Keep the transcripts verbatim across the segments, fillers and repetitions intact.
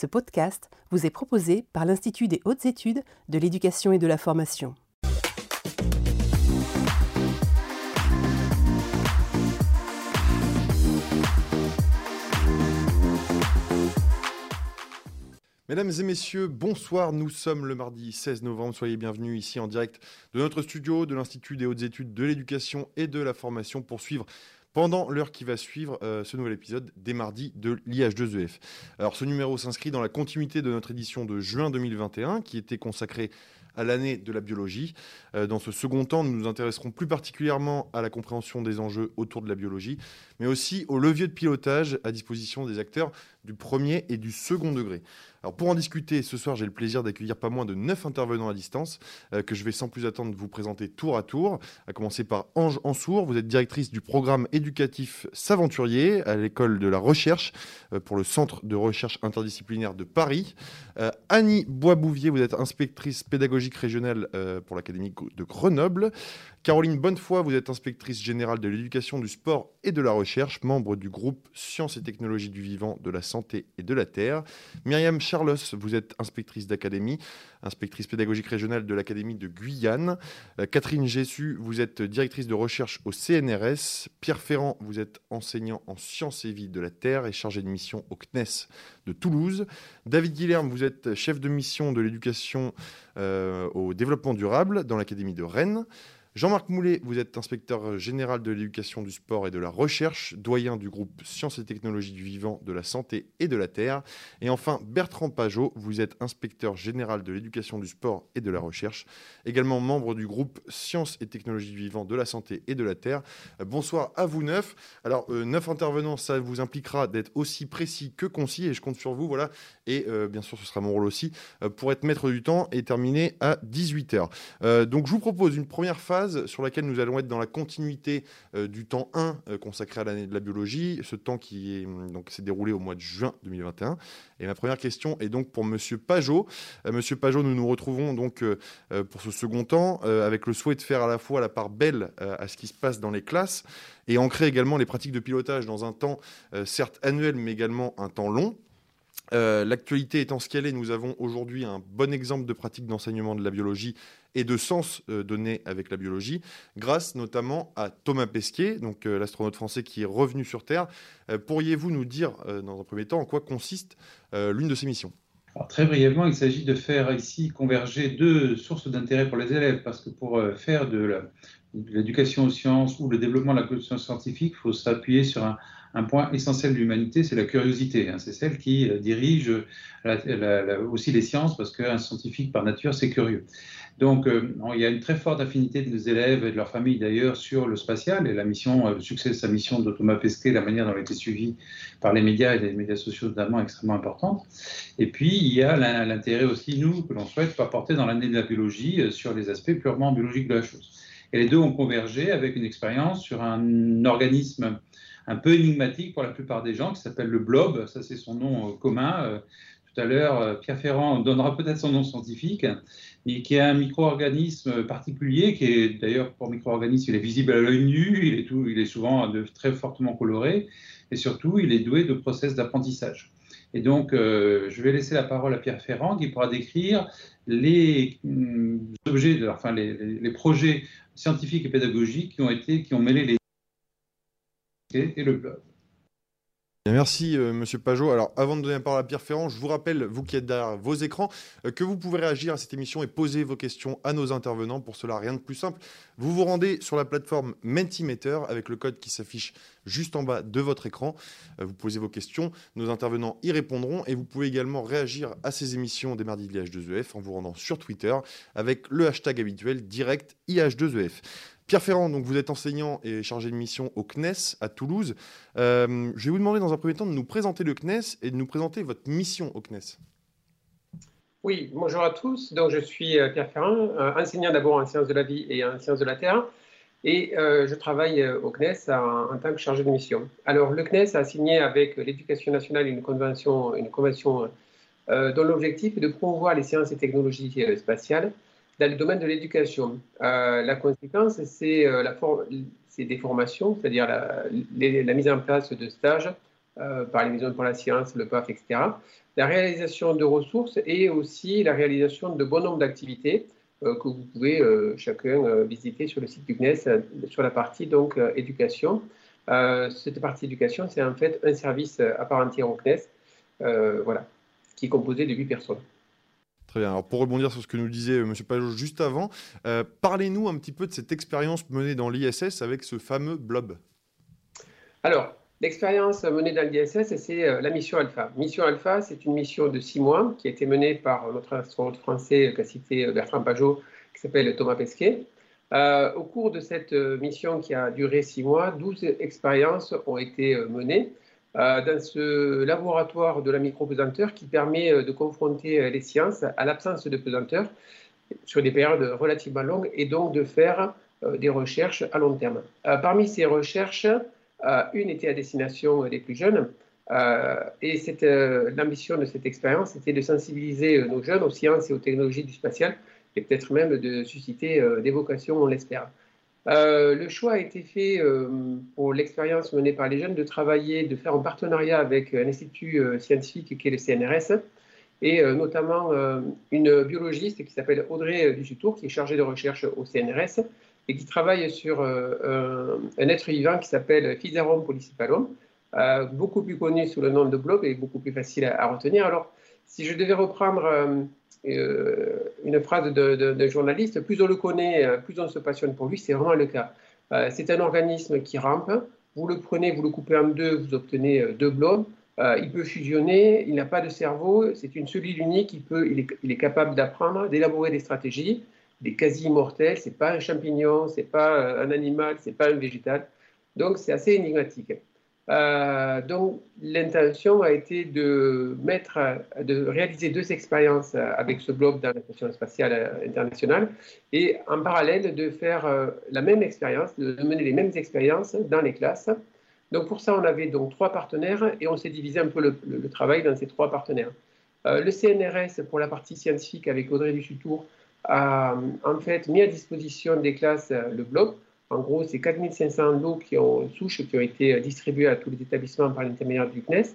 Ce podcast vous est proposé par l'Institut des Hautes Études de l'Éducation et de la Formation. Mesdames et messieurs, bonsoir, nous sommes le mardi seize novembre, soyez bienvenus ici en direct de notre studio de l'Institut des Hautes Études de l'Éducation et de la Formation pour suivre pendant l'heure qui va suivre euh, ce nouvel épisode des mardis de l'I H deux E F. Alors ce numéro s'inscrit dans la continuité de notre édition de juin deux mille vingt et un qui était consacrée à l'année de la biologie. Dans ce second temps, nous nous intéresserons plus particulièrement à la compréhension des enjeux autour de la biologie, mais aussi aux leviers de pilotage à disposition des acteurs du premier et du second degré. Alors pour en discuter, ce soir, j'ai le plaisir d'accueillir pas moins de neuf intervenants à distance que je vais sans plus attendre vous présenter tour à tour, à commencer par Ange Ansour. Vous êtes directrice du programme éducatif Savanturiers à l'École de la Recherche pour le Centre de Recherche Interdisciplinaire de Paris. Annie Boisbouvier, vous êtes inspectrice pédagogique régionale pour l'Académie de Grenoble. Caroline Bonnefoy, vous êtes inspectrice générale de l'éducation, du sport et de la recherche, membre du groupe Sciences et Technologies du Vivant, de la Santé et de la Terre. Myriam Charles, vous êtes inspectrice d'académie, inspectrice pédagogique régionale de l'Académie de Guyane. Catherine Jessus, vous êtes directrice de recherche au C N R S. Pierre Ferrand, vous êtes enseignant en sciences et vie de la Terre et chargé de mission au C N E S de Toulouse. David Guilherme, vous êtes chef de mission de l'éducation euh, au développement durable dans l'Académie de Rennes. Jean-Marc Moulet, vous êtes inspecteur général de l'éducation, du sport et de la recherche, doyen du groupe Sciences et Technologies du Vivant, de la Santé et de la Terre. Et enfin, Bertrand Pajot, vous êtes inspecteur général de l'éducation, du sport et de la recherche, également membre du groupe Sciences et Technologies du Vivant, de la Santé et de la Terre. Bonsoir à vous neuf. Alors, euh, neuf intervenants, ça vous impliquera d'être aussi précis que concis, et je compte sur vous, voilà. Et euh, bien sûr, ce sera mon rôle aussi, euh, pour être maître du temps et terminer à dix-huit heures. Euh, donc, je vous propose une première phase sur laquelle nous allons être dans la continuité euh, du temps un euh, consacré à l'année de la biologie, ce temps qui est, donc, s'est déroulé au mois de juin deux mille vingt et un. Et ma première question est donc pour Monsieur Pajot. Euh, Monsieur Pajot, nous nous retrouvons donc euh, euh, pour ce second temps euh, avec le souhait de faire à la fois la part belle euh, à ce qui se passe dans les classes et ancrer également les pratiques de pilotage dans un temps euh, certes annuel mais également un temps long. Euh, l'actualité étant ce qu'elle est, nous avons aujourd'hui un bon exemple de pratique d'enseignement de la biologie et de sens euh, donné avec la biologie, grâce notamment à Thomas Pesquet, donc euh, l'astronaute français qui est revenu sur Terre. Euh, pourriez-vous nous dire, euh, dans un premier temps, en quoi consiste euh, l'une de ces missions ? Alors, très brièvement, il s'agit de faire ici converger deux sources d'intérêt pour les élèves, parce que pour euh, faire de, la, de l'éducation aux sciences ou le développement de la connaissance scientifique, il faut s'appuyer sur un Un point essentiel de l'humanité, c'est la curiosité. C'est celle qui dirige la, la, la, aussi les sciences, parce qu'un scientifique, par nature, c'est curieux. Donc, euh, il y a une très forte affinité de nos élèves et de leur famille, d'ailleurs, sur le spatial. Et la mission, le succès de sa mission de Thomas Pesquet, la manière dont elle a été suivie par les médias et les médias sociaux, notamment, extrêmement importante. Et puis, il y a la, l'intérêt aussi, nous, que l'on souhaite apporter dans l'année de la biologie, sur les aspects purement biologiques de la chose. Et les deux ont convergé avec une expérience sur un organisme un peu énigmatique pour la plupart des gens, qui s'appelle le blob, ça c'est son nom euh, commun. Euh, tout à l'heure, euh, Pierre Ferrand donnera peut-être son nom scientifique, mais qui est un micro-organisme particulier, qui est d'ailleurs, pour micro-organisme, il est visible à l'œil nu, il est, tout, il est souvent de, très fortement coloré, et surtout, il est doué de process d'apprentissage. Et donc, euh, je vais laisser la parole à Pierre Ferrand, qui pourra décrire les, mm, objets, enfin, les, les, les projets scientifiques et pédagogiques qui ont, été, qui ont mêlé les et le blog. Merci euh, Monsieur Pajot. Alors avant de donner la parole à Pierre Ferrand, je vous rappelle, vous qui êtes derrière vos écrans, euh, que vous pouvez réagir à cette émission et poser vos questions à nos intervenants. Pour cela, rien de plus simple. Vous vous rendez sur la plateforme Mentimeter avec le code qui s'affiche juste en bas de votre écran. Euh, vous posez vos questions, nos intervenants y répondront et vous pouvez également réagir à ces émissions des mardis de l'I H deux E F en vous rendant sur Twitter avec le hashtag habituel direct I H deux E F. Pierre Ferrand, donc vous êtes enseignant et chargé de mission au C N E S à Toulouse. Euh, je vais vous demander dans un premier temps de nous présenter le C N E S et de nous présenter votre mission au C N E S. Oui, bonjour à tous. Donc, je suis Pierre Ferrand, enseignant d'abord en sciences de la vie et en sciences de la Terre. Et euh, je travaille au C N E S en, en tant que chargé de mission. Alors, le C N E S a signé avec l'Éducation nationale une convention, une convention euh, dont l'objectif est de promouvoir les sciences et technologies spatiales dans le domaine de l'éducation. Euh, la conséquence, c'est, euh, la for- c'est des formations, c'est-à-dire la, les, la mise en place de stages euh, par les maisons pour la science, le P A F, et cetera. La réalisation de ressources et aussi la réalisation de bon nombre d'activités euh, que vous pouvez euh, chacun euh, visiter sur le site du C N E S, euh, sur la partie donc euh, éducation. Euh, cette partie éducation, c'est en fait un service à part entière au C N E S, euh, voilà, qui est composé de huit personnes. Très bien. Alors pour rebondir sur ce que nous disait M. Pajot juste avant, euh, parlez-nous un petit peu de cette expérience menée dans l'I S S avec ce fameux blob. Alors, l'expérience menée dans l'I S S, c'est la mission Alpha. Mission Alpha, c'est une mission de six mois qui a été menée par notre astronaute français qu'a cité Bertrand Pajot, qui s'appelle Thomas Pesquet. Euh, au cours de cette mission qui a duré six mois, douze expériences ont été menées. Euh, dans ce laboratoire de la micro-pesanteur qui permet euh, de confronter euh, les sciences à l'absence de pesanteur sur des périodes relativement longues et donc de faire euh, des recherches à long terme. Euh, parmi ces recherches, euh, une était à destination euh, des plus jeunes euh, et euh, l'ambition de cette expérience était de sensibiliser euh, nos jeunes aux sciences et aux technologies du spatial et peut-être même de susciter euh, des vocations, on l'espère. Euh, le choix a été fait euh, pour l'expérience menée par les jeunes de travailler, de faire un partenariat avec un institut euh, scientifique qui est le C N R S et euh, notamment euh, une biologiste qui s'appelle Audrey Dussutour qui est chargée de recherche au C N R S et qui travaille sur euh, un, un être vivant qui s'appelle Physarum polycephalum, euh, beaucoup plus connu sous le nom de blob et beaucoup plus facile à, à retenir. Alors, si je devais reprendre euh, Euh, une phrase d'un journaliste, plus on le connaît, plus on se passionne pour lui, c'est vraiment le cas. Euh, c'est un organisme qui rampe, vous le prenez, vous le coupez en deux, vous obtenez deux blobs, euh, il peut fusionner, il n'a pas de cerveau, c'est une cellule unique, il, peut, il, est, il est capable d'apprendre, d'élaborer des stratégies, il est quasi immortel, c'est pas un champignon, c'est pas un animal, c'est pas un végétal, donc c'est assez énigmatique. Euh, donc l'intention a été de, mettre, de réaliser deux expériences avec ce blob dans la station spatiale internationale et en parallèle de faire la même expérience, de mener les mêmes expériences dans les classes. Donc pour ça on avait donc trois partenaires et on s'est divisé un peu le, le, le travail dans ces trois partenaires. Euh, le C N R S pour la partie scientifique avec Audrey Vichutour a en fait mis à disposition des classes le blob. En gros, c'est quatre mille cinq cents lots qui ont souches qui ont été distribués à tous les établissements par l'intermédiaire du C N E S.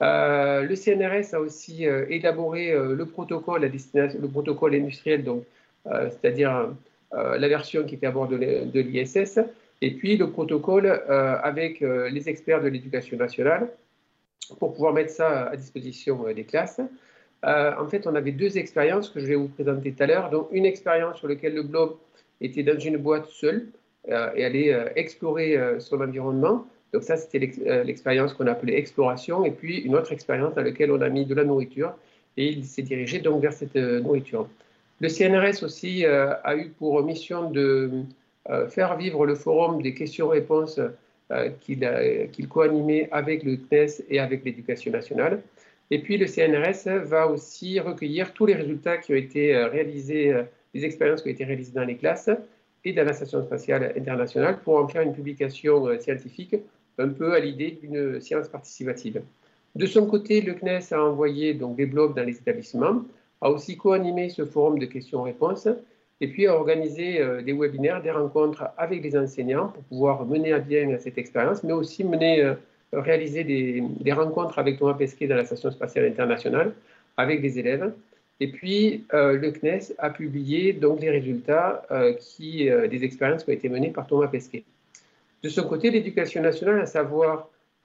Euh, le C N R S a aussi euh, élaboré euh, le protocole à destination, le protocole industriel, donc euh, c'est-à-dire euh, la version qui était à bord de l'I S S, et puis le protocole euh, avec euh, les experts de l'éducation nationale pour pouvoir mettre ça à disposition euh, des classes. Euh, en fait, on avait deux expériences que je vais vous présenter tout à l'heure. Donc, une expérience sur laquelle le blob était dans une boîte seule. Euh, et aller euh, explorer euh, son environnement. Donc ça, c'était l'expérience qu'on appelait exploration, et puis une autre expérience dans laquelle on a mis de la nourriture, et il s'est dirigé donc vers cette euh, nourriture. Le C N R S aussi euh, a eu pour mission de euh, faire vivre le forum des questions-réponses euh, qu'il euh, qu'il co-animait avec le C N E S et avec l'Éducation nationale. Et puis le C N R S va aussi recueillir tous les résultats qui ont été réalisés, euh, les expériences qui ont été réalisées dans les classes, et dans la station spatiale internationale pour en faire une publication scientifique un peu à l'idée d'une science participative. De son côté, le C N E S a envoyé donc des blogs dans les établissements, a aussi co-animé ce forum de questions-réponses et puis a organisé des webinaires, des rencontres avec les enseignants pour pouvoir mener à bien cette expérience, mais aussi mener, réaliser des, des rencontres avec Thomas Pesquet dans la station spatiale internationale, avec les élèves. Et puis, euh, le C N E S a publié donc, les résultats euh, qui, euh, des expériences qui ont été menées par Thomas Pesquet. De son côté, l'Éducation nationale, à savoir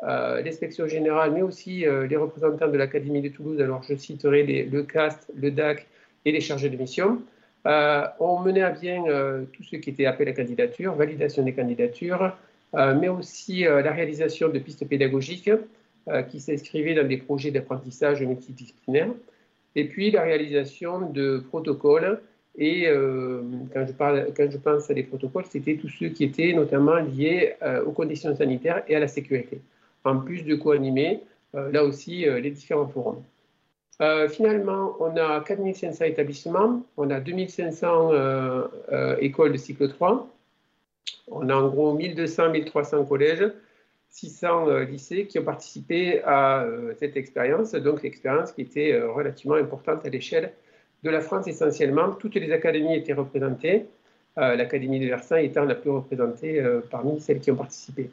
euh, l'inspection générale, mais aussi euh, les représentants de l'Académie de Toulouse, alors je citerai les, le C A S T, le D A C et les chargés de mission, euh, ont mené à bien euh, tout ce qui était appel à candidature, validation des candidatures, euh, mais aussi euh, la réalisation de pistes pédagogiques euh, qui s'inscrivaient dans des projets d'apprentissage multidisciplinaires. Et puis la réalisation de protocoles, et euh, quand, je parle, quand je pense à des protocoles, c'était tous ceux qui étaient notamment liés euh, aux conditions sanitaires et à la sécurité, en plus de co-animer, euh, là aussi, euh, les différents forums. Euh, finalement, on a quatre mille cinq cents établissements, on a deux mille cinq cents euh, euh, écoles de cycle trois, on a en gros mille deux cents à mille trois cents collèges, six cents lycées qui ont participé à euh, cette expérience, donc l'expérience qui était euh, relativement importante à l'échelle de la France essentiellement. Toutes les académies étaient représentées, euh, l'académie de Versailles étant la plus représentée euh, parmi celles qui ont participé.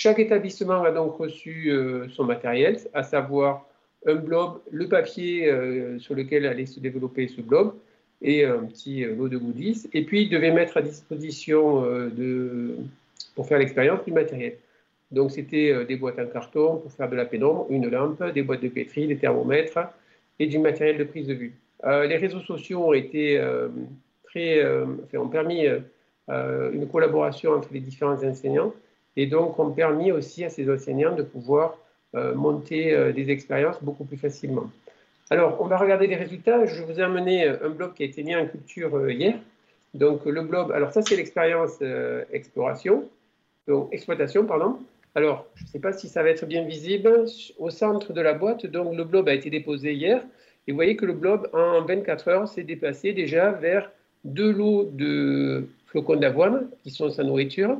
Chaque établissement a donc reçu euh, son matériel, à savoir un blob, le papier euh, sur lequel allait se développer ce blob, et un petit euh, lot de goodies. Et puis, il devait mettre à disposition, euh, de, pour faire l'expérience, du matériel. Donc, c'était euh, des boîtes en carton pour faire de la pénombre, une lampe, des boîtes de pétri, des thermomètres et du matériel de prise de vue. Euh, les réseaux sociaux ont été euh, très, euh, enfin, ont permis euh, une collaboration entre les différents enseignants et donc ont permis aussi à ces enseignants de pouvoir euh, monter euh, des expériences beaucoup plus facilement. Alors, on va regarder les résultats. Je vous ai amené un blob qui a été mis en culture euh, hier. Donc, le blob, alors ça, c'est l'expérience euh, exploration, donc exploitation, pardon. Alors, je ne sais pas si ça va être bien visible. Au centre de la boîte, donc le blob a été déposé hier. Et vous voyez que le blob, en vingt-quatre heures, s'est déplacé déjà vers deux lots de flocons d'avoine, qui sont sa nourriture.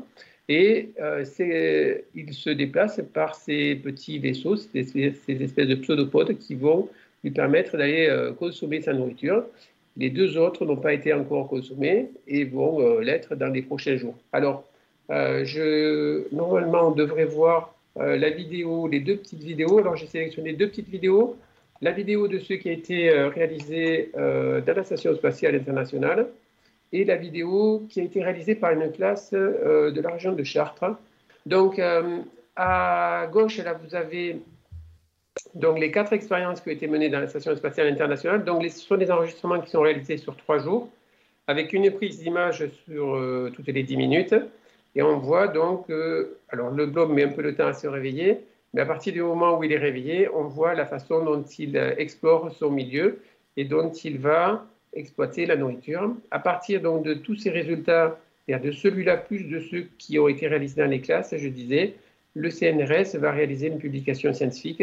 Et euh, il se déplace par ces petits vaisseaux, ces, ces espèces de pseudopodes qui vont lui permettre d'aller euh, consommer sa nourriture. Les deux autres n'ont pas été encore consommés et vont euh, l'être dans les prochains jours. Alors, euh, je, normalement, on devrait voir euh, la vidéo, les deux petites vidéos. Alors, j'ai sélectionné deux petites vidéos. La vidéo de ce qui a été réalisé euh, dans la Station Spatiale Internationale et la vidéo qui a été réalisée par une classe euh, de la région de Chartres. Donc, euh, à gauche, là, vous avez donc, les quatre expériences qui ont été menées dans la Station Spatiale Internationale. Donc, les, ce sont des enregistrements qui sont réalisés sur trois jours, avec une prise d'image sur euh, toutes les dix minutes. Et on voit donc, euh, alors le blob met un peu de temps à se réveiller, mais à partir du moment où il est réveillé, on voit la façon dont il explore son milieu et dont il va exploiter la nourriture. À partir donc de tous ces résultats, de celui-là plus de ceux qui ont été réalisés dans les classes, je disais, le C N R S va réaliser une publication scientifique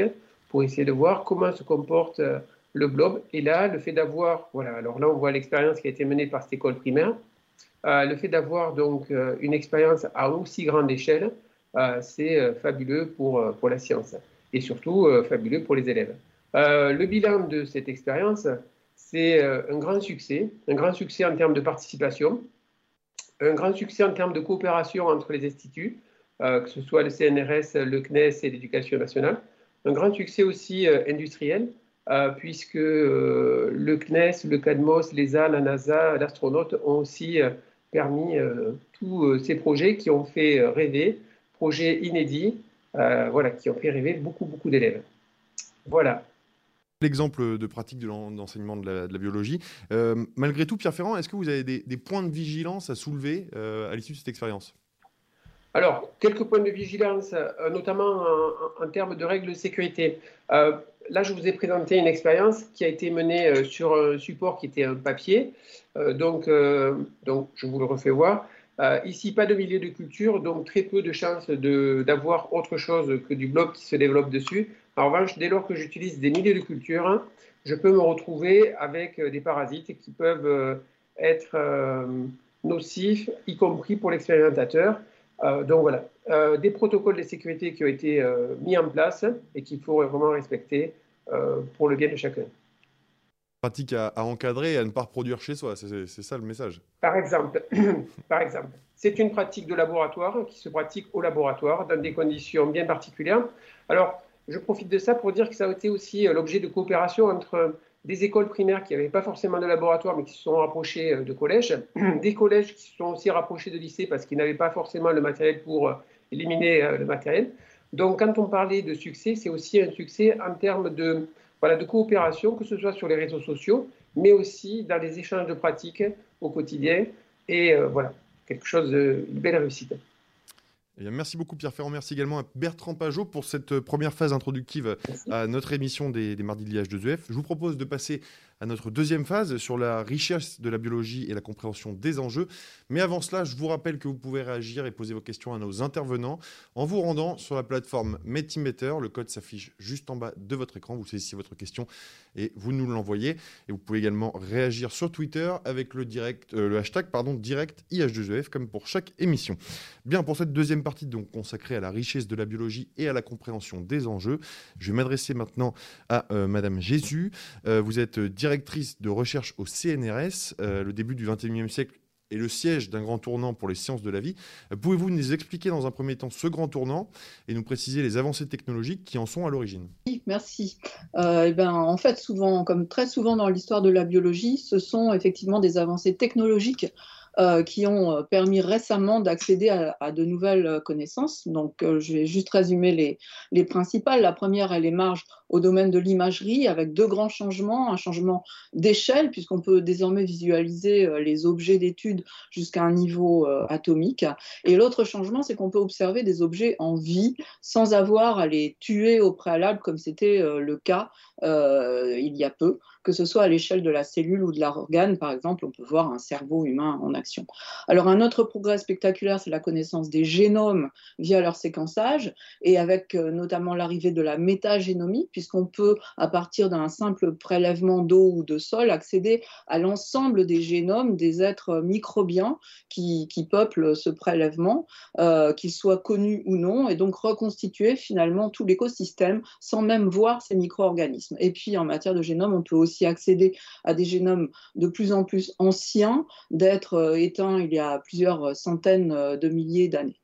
pour essayer de voir comment se comporte le blob. Et là, le fait d'avoir, voilà, alors là on voit l'expérience qui a été menée par cette école primaire, euh, le fait d'avoir donc une expérience à aussi grande échelle, Euh, c'est euh, fabuleux pour, euh, pour la science et surtout euh, fabuleux pour les élèves. Euh, le bilan de cette expérience, c'est euh, un grand succès, un grand succès en termes de participation, un grand succès en termes de coopération entre les instituts, euh, que ce soit le C N R S, le C N E S et l'Éducation nationale, un grand succès aussi euh, industriel, euh, puisque euh, le C N E S, le CADMOS, l'E S A, la NASA, l'astronaute ont aussi euh, permis euh, tous euh, ces projets qui ont fait euh, rêver, projets inédits, euh, voilà, qui ont fait rêver beaucoup, beaucoup d'élèves. Voilà. L'exemple de pratique de l'enseignement de, de la biologie. Euh, malgré tout, Pierre Ferrand, est-ce que vous avez des, des points de vigilance à soulever euh, à l'issue de cette expérience? Alors, quelques points de vigilance, euh, notamment en, en termes de règles de sécurité. Euh, là, je vous ai présenté une expérience qui a été menée euh, sur un support qui était un papier. Euh, donc, euh, donc, je vous le refais voir. Euh, ici, pas de milieu de culture, donc très peu de chances d'avoir autre chose que du blob qui se développe dessus. En revanche, dès lors que j'utilise des milieux de culture, hein, je peux me retrouver avec euh, des parasites qui peuvent euh, être euh, nocifs, y compris pour l'expérimentateur. Euh, donc voilà, euh, des protocoles de sécurité qui ont été euh, mis en place et qu'il faut vraiment respecter euh, pour le bien de chacun. Pratique à, à encadrer et à ne pas reproduire chez soi, c'est ça le message. Par exemple, par exemple, c'est une pratique de laboratoire qui se pratique au laboratoire dans des conditions bien particulières. Alors, je profite de ça pour dire que ça a été aussi l'objet de coopération entre des écoles primaires qui n'avaient pas forcément de laboratoire mais qui se sont rapprochées de collèges, des collèges qui se sont aussi rapprochés de lycées parce qu'ils n'avaient pas forcément le matériel pour éliminer le matériel. Donc, quand on parlait de succès, c'est aussi un succès en termes de... Voilà, de coopération, que ce soit sur les réseaux sociaux, mais aussi dans les échanges de pratiques au quotidien. Et euh, voilà, quelque chose de belle réussite. Eh bien, merci beaucoup Pierre Ferrand, merci également à Bertrand Pajot pour cette première phase introductive merci. À notre émission des, des mardis de l'I H deux E F. Je vous propose de passer à notre deuxième phase sur la richesse de la biologie et la compréhension des enjeux. Mais avant cela, je vous rappelle que vous pouvez réagir et poser vos questions à nos intervenants en vous rendant sur la plateforme Mentimeter. Le code s'affiche juste en bas de votre écran. Vous saisissez votre question et vous nous l'envoyez. Et vous pouvez également réagir sur Twitter avec le, direct, euh, le hashtag pardon, direct I H deux E F comme pour chaque émission. Bien, pour cette deuxième partie donc consacrée à la richesse de la biologie et à la compréhension des enjeux, je vais m'adresser maintenant à euh, Madame Jessus. Euh, vous êtes directrice de recherche au C N R S. Euh, le début du vingt et unième siècle et le siège d'un grand tournant pour les sciences de la vie. Pouvez-vous nous expliquer dans un premier temps ce grand tournant et nous préciser les avancées technologiques qui en sont à l'origine ? Oui, merci. Euh, et ben, en fait, souvent, comme très souvent dans l'histoire de la biologie, ce sont effectivement des avancées technologiques euh, qui ont permis récemment d'accéder à, à de nouvelles connaissances. Donc, euh, je vais juste résumer les, les principales. La première, elle émerge au domaine de l'imagerie, avec deux grands changements, un changement d'échelle, puisqu'on peut désormais visualiser les objets d'étude jusqu'à un niveau euh, atomique. Et l'autre changement, c'est qu'on peut observer des objets en vie sans avoir à les tuer au préalable, comme c'était euh, le cas euh, il y a peu, que ce soit à l'échelle de la cellule ou de l'organe, par exemple, on peut voir un cerveau humain en action. Alors un autre progrès spectaculaire, c'est la connaissance des génomes via leur séquençage, et avec euh, notamment l'arrivée de la métagénomique, puisqu'on peut, à partir d'un simple prélèvement d'eau ou de sol, accéder à l'ensemble des génomes des êtres microbiens qui, qui peuplent ce prélèvement, euh, qu'ils soient connus ou non, et donc reconstituer finalement tout l'écosystème sans même voir ces micro-organismes. Et puis en matière de génome, on peut aussi accéder à des génomes de plus en plus anciens, d'êtres éteints il y a plusieurs centaines de milliers d'années.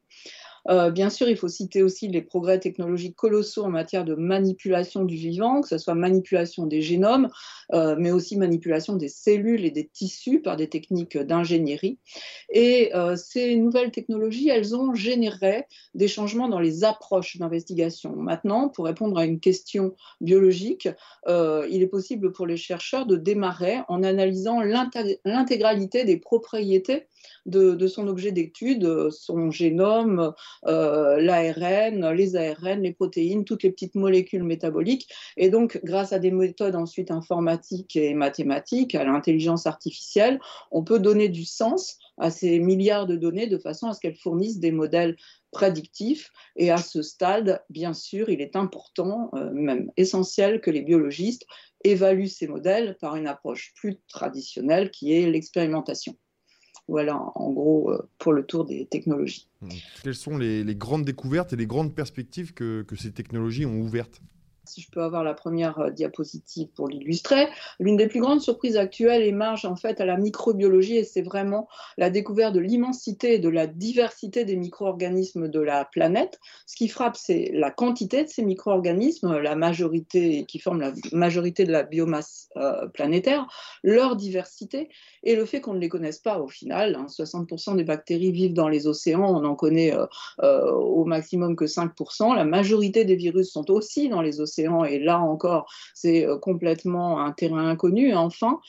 Euh, bien sûr, il faut citer aussi les progrès technologiques colossaux en matière de manipulation du vivant, que ce soit manipulation des génomes, euh, mais aussi manipulation des cellules et des tissus par des techniques d'ingénierie. Et euh, ces nouvelles technologies, elles ont généré des changements dans les approches d'investigation. Maintenant, pour répondre à une question biologique, euh, il est possible pour les chercheurs de démarrer en analysant l'intégralité des propriétés de, de son objet d'étude, son génome, Euh, l'A R N, les A R N, les protéines, toutes les petites molécules métaboliques. Et donc, grâce à des méthodes ensuite informatiques et mathématiques, à l'intelligence artificielle, on peut donner du sens à ces milliards de données de façon à ce qu'elles fournissent des modèles prédictifs. Et à ce stade, bien sûr, il est important, euh, même essentiel, que les biologistes évaluent ces modèles par une approche plus traditionnelle qui est l'expérimentation. Voilà, en gros, pour le tour des technologies. Quelles sont les, les grandes découvertes et les grandes perspectives que, que ces technologies ont ouvertes ? Si je peux avoir la première diapositive pour l'illustrer. L'une des plus grandes surprises actuelles émerge en fait à la microbiologie, et c'est vraiment la découverte de l'immensité et de la diversité des micro-organismes de la planète. Ce qui frappe, c'est la quantité de ces micro-organismes, la majorité qui forment la majorité de la biomasse euh, planétaire, leur diversité et le fait qu'on ne les connaisse pas au final. Hein, soixante pour cent des bactéries vivent dans les océans, on en connaît euh, euh, au maximum que cinq pour cent. La majorité des virus sont aussi dans les océans. Et là encore, c'est complètement un terrain inconnu. Enfin,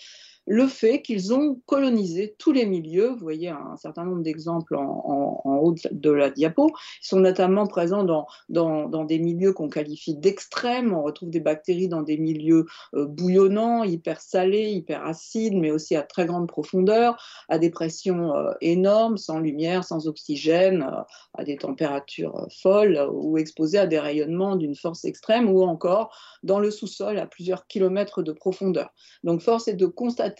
le fait qu'ils ont colonisé tous les milieux, vous voyez un certain nombre d'exemples en, en, en haut de la diapo, ils sont notamment présents dans, dans, dans des milieux qu'on qualifie d'extrêmes, on retrouve des bactéries dans des milieux euh, bouillonnants, hyper salés, hyper acides, mais aussi à très grande profondeur, à des pressions euh, énormes, sans lumière, sans oxygène, euh, à des températures euh, folles, euh, ou exposées à des rayonnements d'une force extrême, ou encore dans le sous-sol à plusieurs kilomètres de profondeur. Donc force est de constater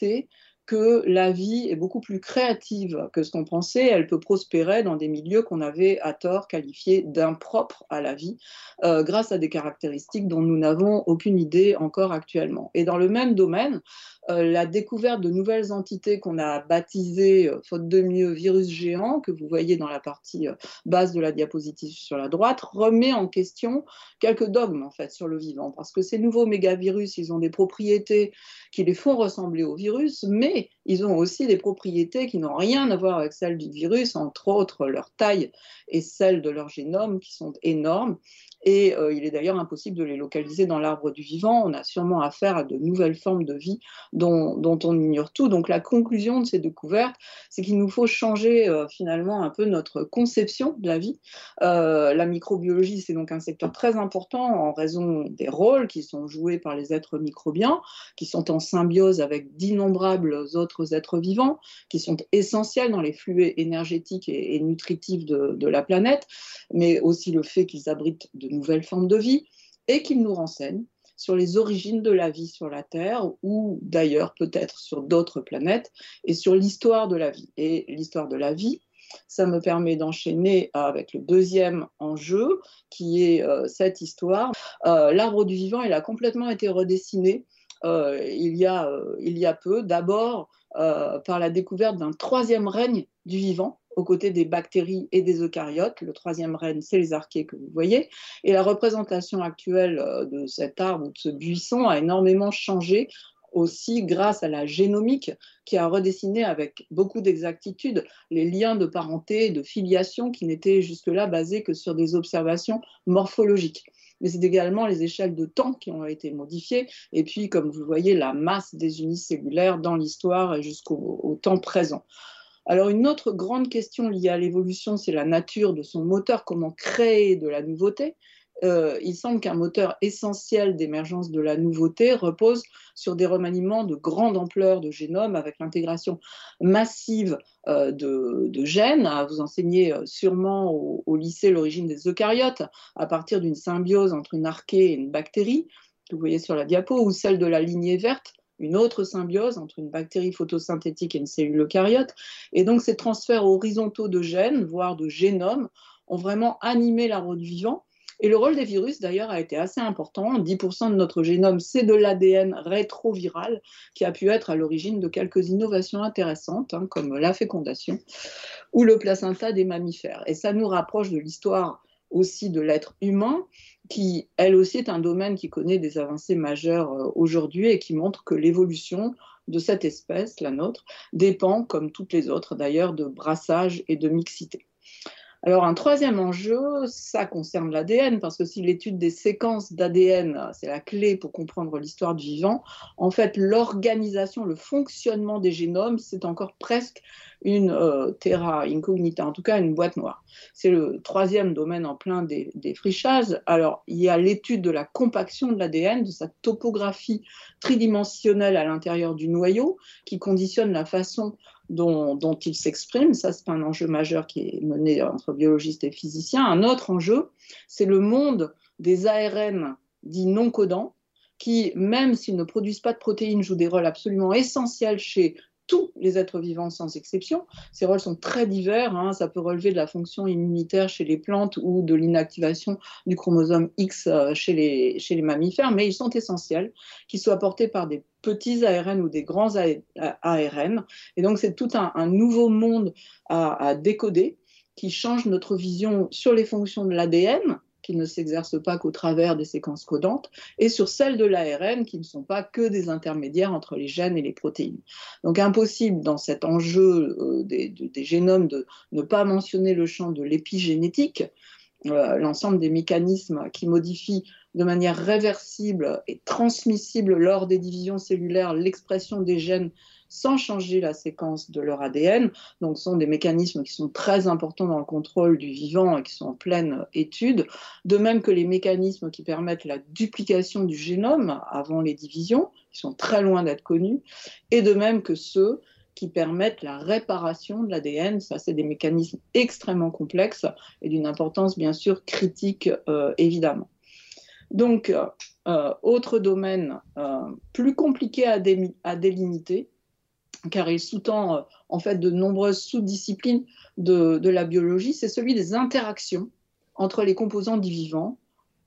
que la vie est beaucoup plus créative que ce qu'on pensait, elle peut prospérer dans des milieux qu'on avait à tort qualifiés d'impropres à la vie, euh, grâce à des caractéristiques dont nous n'avons aucune idée encore actuellement. Et dans le même domaine, Euh, la découverte de nouvelles entités qu'on a baptisées, euh, faute de mieux, virus géants, que vous voyez dans la partie euh, basse de la diapositive sur la droite, remet en question quelques dogmes en fait sur le vivant, parce que ces nouveaux mégavirus, ils ont des propriétés qui les font ressembler au virus, mais ils ont aussi des propriétés qui n'ont rien à voir avec celles du virus, entre autres leur taille et celle de leur génome qui sont énormes. Et euh, il est d'ailleurs impossible de les localiser dans l'arbre du vivant. On a sûrement affaire à de nouvelles formes de vie dont, dont on ignore tout. Donc la conclusion de ces découvertes, c'est qu'il nous faut changer euh, finalement un peu notre conception de la vie. Euh, la microbiologie, c'est donc un secteur très important en raison des rôles qui sont joués par les êtres microbiens, qui sont en symbiose avec d'innombrables autres êtres vivants, qui sont essentiels dans les flux énergétiques et, et nutritifs de, de la planète, mais aussi le fait qu'ils abritent de nouvelles formes de vie et qu'ils nous renseignent sur les origines de la vie sur la Terre ou d'ailleurs peut-être sur d'autres planètes et sur l'histoire de la vie. Et l'histoire de la vie, ça me permet d'enchaîner avec le deuxième enjeu qui est euh, cette histoire. Euh, l'arbre du vivant, il a complètement été redessiné euh, il, y a, euh, il y a peu, d'abord euh, par la découverte d'un troisième règne du vivant, aux côtés des bactéries et des eucaryotes. Le troisième règne, c'est les archées que vous voyez. Et la représentation actuelle de cet arbre ou de ce buisson a énormément changé, aussi grâce à la génomique qui a redessiné avec beaucoup d'exactitude les liens de parenté et de filiation qui n'étaient jusque-là basés que sur des observations morphologiques. Mais c'est également les échelles de temps qui ont été modifiées, et puis, comme vous voyez, la masse des unicellulaires dans l'histoire et jusqu'au temps présent. Alors, une autre grande question liée à l'évolution, c'est la nature de son moteur, comment créer de la nouveauté. Euh, il semble qu'un moteur essentiel d'émergence de la nouveauté repose sur des remaniements de grande ampleur de génome avec l'intégration massive euh, de, de gènes. Vous enseignez sûrement au, au lycée l'origine des eucaryotes à partir d'une symbiose entre une archée et une bactérie, que vous voyez sur la diapo, ou celle de la lignée verte, une autre symbiose entre une bactérie photosynthétique et une cellule eucaryote. Et donc ces transferts horizontaux de gènes, voire de génome, ont vraiment animé l'arbre du vivant. Et le rôle des virus, d'ailleurs, a été assez important. dix pour cent de notre génome, c'est de l'A D N rétroviral qui a pu être à l'origine de quelques innovations intéressantes, hein, comme la fécondation ou le placenta des mammifères. Et ça nous rapproche de l'histoire aussi de l'être humain, qui, elle aussi, est un domaine qui connaît des avancées majeures aujourd'hui et qui montre que l'évolution de cette espèce, la nôtre, dépend, comme toutes les autres d'ailleurs, de brassage et de mixité. Alors, un troisième enjeu, ça concerne l'A D N, parce que si l'étude des séquences d'A D N, c'est la clé pour comprendre l'histoire du vivant, en fait, l'organisation, le fonctionnement des génomes, c'est encore presque une euh, terra incognita, en tout cas une boîte noire. C'est le troisième domaine en plein des, des frichages. Alors, il y a l'étude de la compaction de l'A D N, de sa topographie tridimensionnelle à l'intérieur du noyau, qui conditionne la façon Dont, dont il s'exprime. Ça, c'est un enjeu majeur qui est mené entre biologistes et physiciens. Un autre enjeu, c'est le monde des A R N dits non codants, qui, même s'ils ne produisent pas de protéines, jouent des rôles absolument essentiels chez tous les êtres vivants sans exception. Ces rôles sont très divers, hein. Ça peut relever de la fonction immunitaire chez les plantes ou de l'inactivation du chromosome X chez les, chez les mammifères, mais ils sont essentiels, qu'ils soient portés par des petits A R N ou des grands A R N. Et donc c'est tout un, un nouveau monde à, à décoder qui change notre vision sur les fonctions de l'A D N, qui ne s'exercent pas qu'au travers des séquences codantes, et sur celles de l'A R N, qui ne sont pas que des intermédiaires entre les gènes et les protéines. Donc impossible, dans cet enjeu euh, des, des génomes, de ne pas mentionner le champ de l'épigénétique, euh, l'ensemble des mécanismes qui modifient de manière réversible et transmissible lors des divisions cellulaires l'expression des gènes sans changer la séquence de leur A D N. Donc ce sont des mécanismes qui sont très importants dans le contrôle du vivant et qui sont en pleine étude, de même que les mécanismes qui permettent la duplication du génome avant les divisions, qui sont très loin d'être connus, et de même que ceux qui permettent la réparation de l'A D N. Ça, c'est des mécanismes extrêmement complexes et d'une importance bien sûr critique, euh, évidemment. Donc, euh, autre domaine euh, plus compliqué à, dé à délimiter, car il sous-tend euh, en fait de nombreuses sous-disciplines de, de la biologie, c'est celui des interactions entre les composants du vivant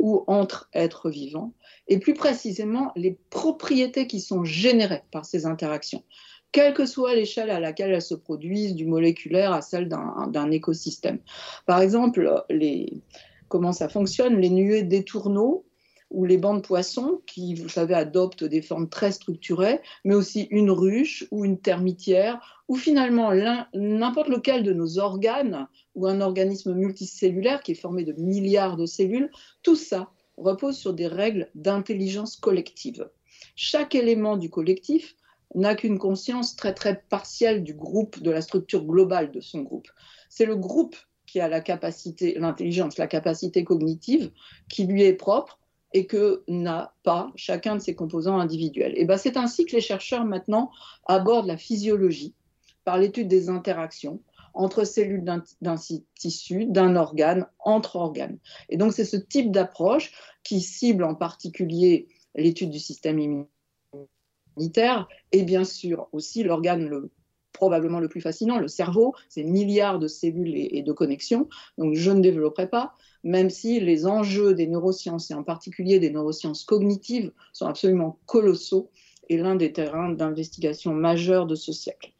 ou entre êtres vivants, et plus précisément les propriétés qui sont générées par ces interactions, quelle que soit l'échelle à laquelle elles se produisent, du moléculaire à celle d'un écosystème. Par exemple, les, comment ça fonctionne, les nuées d'étourneaux ou les bancs de poissons qui, vous savez, adoptent des formes très structurées, mais aussi une ruche ou une termitière, ou finalement n'importe lequel de nos organes ou un organisme multicellulaire qui est formé de milliards de cellules, tout ça repose sur des règles d'intelligence collective. Chaque élément du collectif n'a qu'une conscience très très partielle du groupe, de la structure globale de son groupe. C'est le groupe qui a la capacité, l'intelligence, la capacité cognitive qui lui est propre, et que n'a pas chacun de ses composants individuels. Et ben c'est ainsi que les chercheurs maintenant abordent la physiologie par l'étude des interactions entre cellules d'un tissu, d'un organe, entre organes. Et donc c'est ce type d'approche qui cible en particulier l'étude du système immunitaire et bien sûr aussi l'organe le probablement le plus fascinant, le cerveau, ces milliards de cellules et de connexions, donc je ne développerai pas, même si les enjeux des neurosciences, et en particulier des neurosciences cognitives, sont absolument colossaux est l'un des terrains d'investigation majeurs de ce siècle.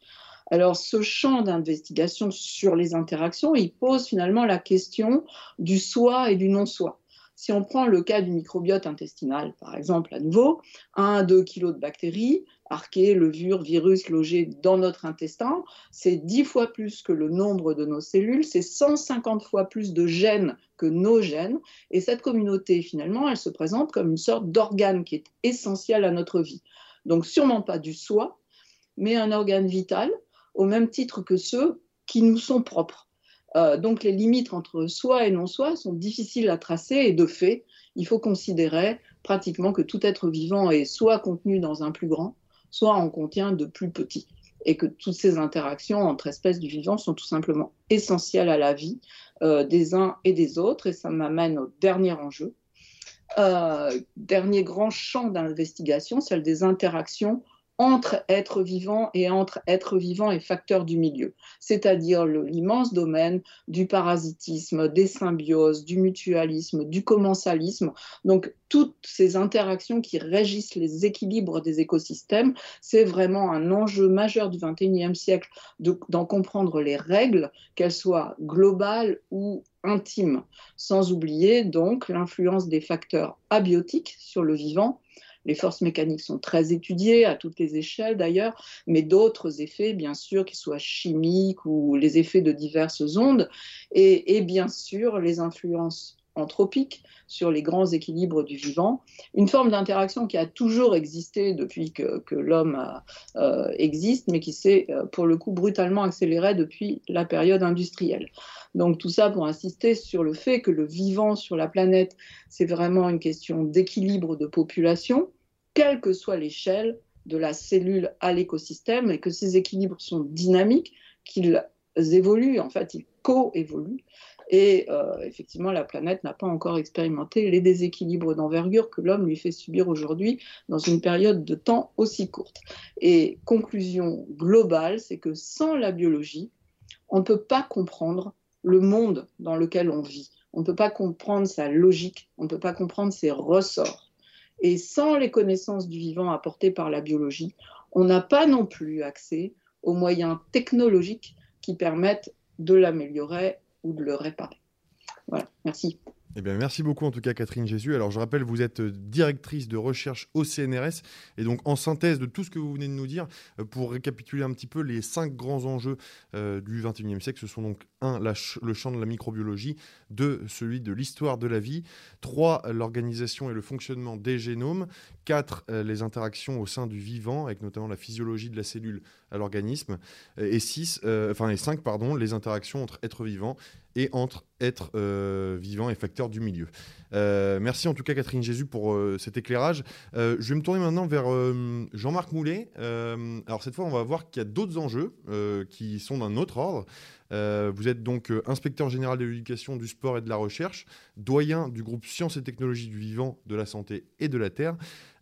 Alors, ce champ d'investigation sur les interactions, il pose finalement la question du soi et du non-soi. Si on prend le cas du microbiote intestinal, par exemple, à nouveau, un à deux kilos de bactéries, archées, levures, virus logés dans notre intestin, c'est dix fois plus que le nombre de nos cellules, c'est cent cinquante fois plus de gènes que nos gènes, et cette communauté, finalement, elle se présente comme une sorte d'organe qui est essentiel à notre vie. Donc, sûrement pas du soi, mais un organe vital, au même titre que ceux qui nous sont propres. Euh, donc les limites entre soi et non-soi sont difficiles à tracer et de fait, il faut considérer pratiquement que tout être vivant est soit contenu dans un plus grand, soit en contient de plus petits et que toutes ces interactions entre espèces du vivant sont tout simplement essentielles à la vie euh, des uns et des autres et ça m'amène au dernier enjeu. Euh, dernier grand champ d'investigation, celle des interactions entre êtres vivants et entre êtres vivants et facteurs du milieu, c'est-à-dire l'immense domaine du parasitisme, des symbioses, du mutualisme, du commensalisme. Donc toutes ces interactions qui régissent les équilibres des écosystèmes, c'est vraiment un enjeu majeur du vingt et unième siècle d'en comprendre les règles, qu'elles soient globales ou intimes, sans oublier donc l'influence des facteurs abiotiques sur le vivant. Les forces mécaniques sont très étudiées, à toutes les échelles d'ailleurs, mais d'autres effets, bien sûr, qu'ils soient chimiques ou les effets de diverses ondes, et, et bien sûr les influences anthropiques sur les grands équilibres du vivant. Une forme d'interaction qui a toujours existé depuis que, que l'homme euh, existe, mais qui s'est pour le coup brutalement accélérée depuis la période industrielle. Donc tout ça pour insister sur le fait que le vivant sur la planète, c'est vraiment une question d'équilibre de population, quelle que soit l'échelle de la cellule à l'écosystème, et que ces équilibres sont dynamiques, qu'ils évoluent, en fait, ils co-évoluent. Et euh, effectivement, la planète n'a pas encore expérimenté les déséquilibres d'envergure que l'homme lui fait subir aujourd'hui dans une période de temps aussi courte. Et conclusion globale, c'est que sans la biologie, on ne peut pas comprendre le monde dans lequel on vit. On ne peut pas comprendre sa logique, on ne peut pas comprendre ses ressorts. Et sans les connaissances du vivant apportées par la biologie, on n'a pas non plus accès aux moyens technologiques qui permettent de l'améliorer ou de le réparer. Voilà, merci. Eh bien, merci beaucoup en tout cas Catherine Jessus. Alors je rappelle, vous êtes directrice de recherche au C N R S et donc en synthèse de tout ce que vous venez de nous dire, pour récapituler un petit peu les cinq grands enjeux euh, du vingt et unième siècle, ce sont donc un la ch- le champ de la microbiologie, deux celui de l'histoire de la vie, trois l'organisation et le fonctionnement des génomes, quatre euh, les interactions au sein du vivant avec notamment la physiologie de la cellule à l'organisme et six euh, enfin et cinq pardon, les interactions entre êtres vivants et entre êtres euh, vivants et facteurs du milieu. Euh, merci en tout cas Catherine Jessus pour euh, cet éclairage. Euh, je vais me tourner maintenant vers euh, Jean-Marc Moulet. Euh, alors cette fois, on va voir qu'il y a d'autres enjeux euh, qui sont d'un autre ordre. Euh, vous êtes donc euh, inspecteur général de l'éducation, du sport et de la recherche, doyen du groupe Sciences et Technologies du Vivant, de la Santé et de la Terre.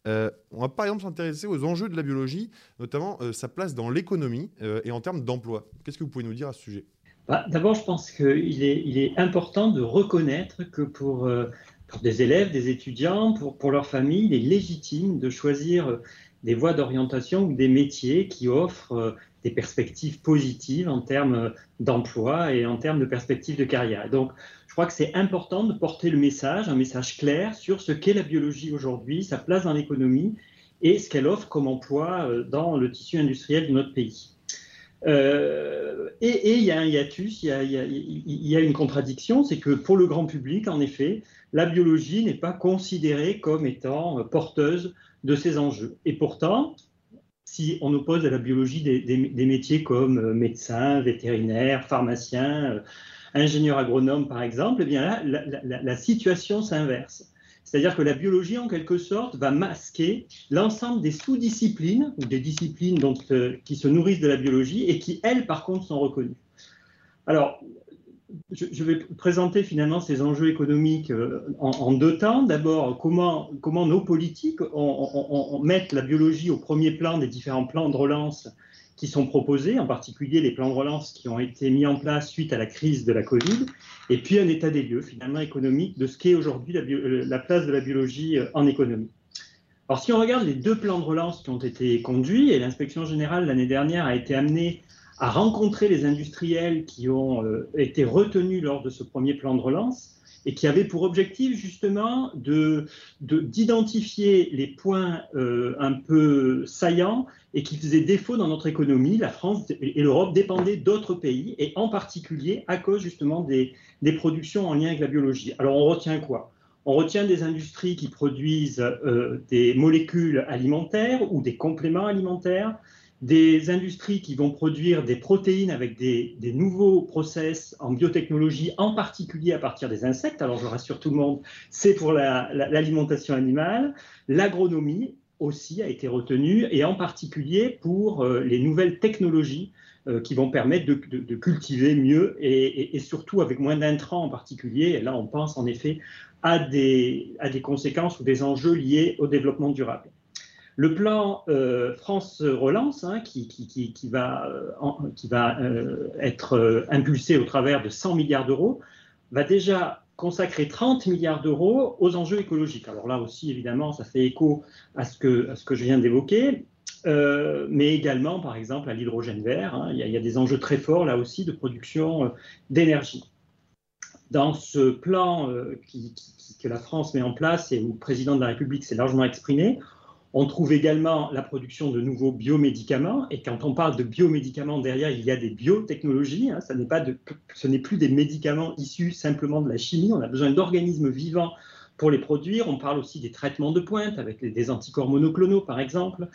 Euh, on va par exemple s'intéresser aux enjeux de la biologie, notamment euh, sa place dans l'économie euh, et en termes d'emploi. Qu'est-ce que vous pouvez nous dire à ce sujet ? Bah, d'abord, je pense qu'il est, il est important de reconnaître que pour, euh, pour des élèves, des étudiants, pour, pour leur famille, il est légitime de choisir des voies d'orientation ou des métiers qui offrent euh, des perspectives positives en termes d'emploi et en termes de perspectives de carrière. Donc, je crois que c'est important de porter le message, un message clair sur ce qu'est la biologie aujourd'hui, sa place dans l'économie et ce qu'elle offre comme emploi euh, dans le tissu industriel de notre pays. Euh, et, et il y a un hiatus, il y a, il y a, il y a une contradiction, c'est que pour le grand public, en effet, la biologie n'est pas considérée comme étant porteuse de ces enjeux. Et pourtant, si on oppose à la biologie des, des, des métiers comme médecin, vétérinaire, pharmacien, ingénieur agronome par exemple, eh bien là, la, la, la situation s'inverse. C'est-à-dire que la biologie, en quelque sorte, va masquer l'ensemble des sous-disciplines, ou des disciplines dont, euh, qui se nourrissent de la biologie et qui, elles, par contre, sont reconnues. Alors, je, je vais présenter finalement ces enjeux économiques euh, en, en deux temps. D'abord, comment, comment nos politiques on, on, on mettent la biologie au premier plan des différents plans de relance qui sont proposés, en particulier les plans de relance qui ont été mis en place suite à la crise de la Covid, et puis un état des lieux, finalement, économique de ce qu'est aujourd'hui la, bio, la place de la biologie en économie. Alors, si on regarde les deux plans de relance qui ont été conduits, et l'inspection générale l'année dernière a été amenée à rencontrer les industriels qui ont euh, été retenus lors de ce premier plan de relance et qui avaient pour objectif justement de, de, d'identifier les points euh, un peu saillants et qui faisaient défaut dans notre économie. La France et l'Europe dépendaient d'autres pays et en particulier à cause justement des, des productions en lien avec la biologie. Alors on retient quoi ? On retient des industries qui produisent euh, des molécules alimentaires ou des compléments alimentaires, des industries qui vont produire des protéines avec des, des nouveaux process en biotechnologie, en particulier à partir des insectes. Alors je rassure tout le monde, c'est pour la, la, l'alimentation animale. L'agronomie aussi a été retenue, et en particulier pour euh, les nouvelles technologies euh, qui vont permettre de, de, de cultiver mieux et, et, et surtout avec moins d'intrants en particulier. Et là, on pense en effet à des, à des conséquences ou des enjeux liés au développement durable. Le plan euh, France Relance, hein, qui, qui, qui, qui va, euh, en, qui va euh, être euh, impulsé au travers de cent milliards d'euros, va déjà consacrer trente milliards d'euros aux enjeux écologiques. Alors là aussi, évidemment, ça fait écho à ce que, à ce que je viens d'évoquer, euh, mais également, par exemple, à l'hydrogène vert. Hein, il y a, il y a des enjeux très forts, là aussi, de production euh, d'énergie. Dans ce plan euh, qui, qui, que la France met en place et où le président de la République s'est largement exprimé, on trouve également la production de nouveaux biomédicaments. Et quand on parle de biomédicaments, derrière, il y a des biotechnologies. Hein, ça n'est pas de, ce n'est plus des médicaments issus simplement de la chimie. On a besoin d'organismes vivants pour les produire. On parle aussi des traitements de pointe, avec les, des anticorps monoclonaux, par exemple.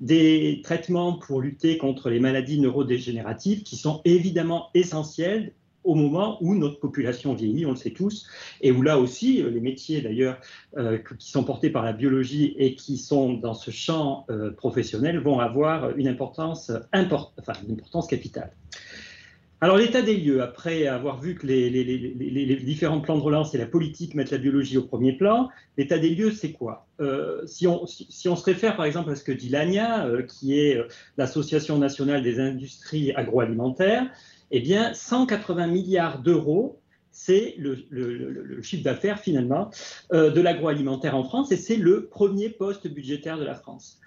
Des traitements pour lutter contre les maladies neurodégénératives qui sont évidemment essentiels au moment où notre population vieillit, on le sait tous, et où là aussi, les métiers d'ailleurs euh, qui sont portés par la biologie et qui sont dans ce champ euh, professionnel vont avoir une importance, import- enfin, une importance capitale. Alors l'état des lieux, après avoir vu que les, les, les, les, les différents plans de relance et la politique mettent la biologie au premier plan, l'état des lieux c'est quoi ? euh, si, on, si, si on se réfère par exemple à ce que dit l'ANIA, euh, qui est euh, l'Association nationale des industries agroalimentaires, eh bien, cent quatre-vingts milliards d'euros, c'est le, le, le, le chiffre d'affaires, finalement, euh, de l'agroalimentaire en France, et c'est le premier poste budgétaire de la France.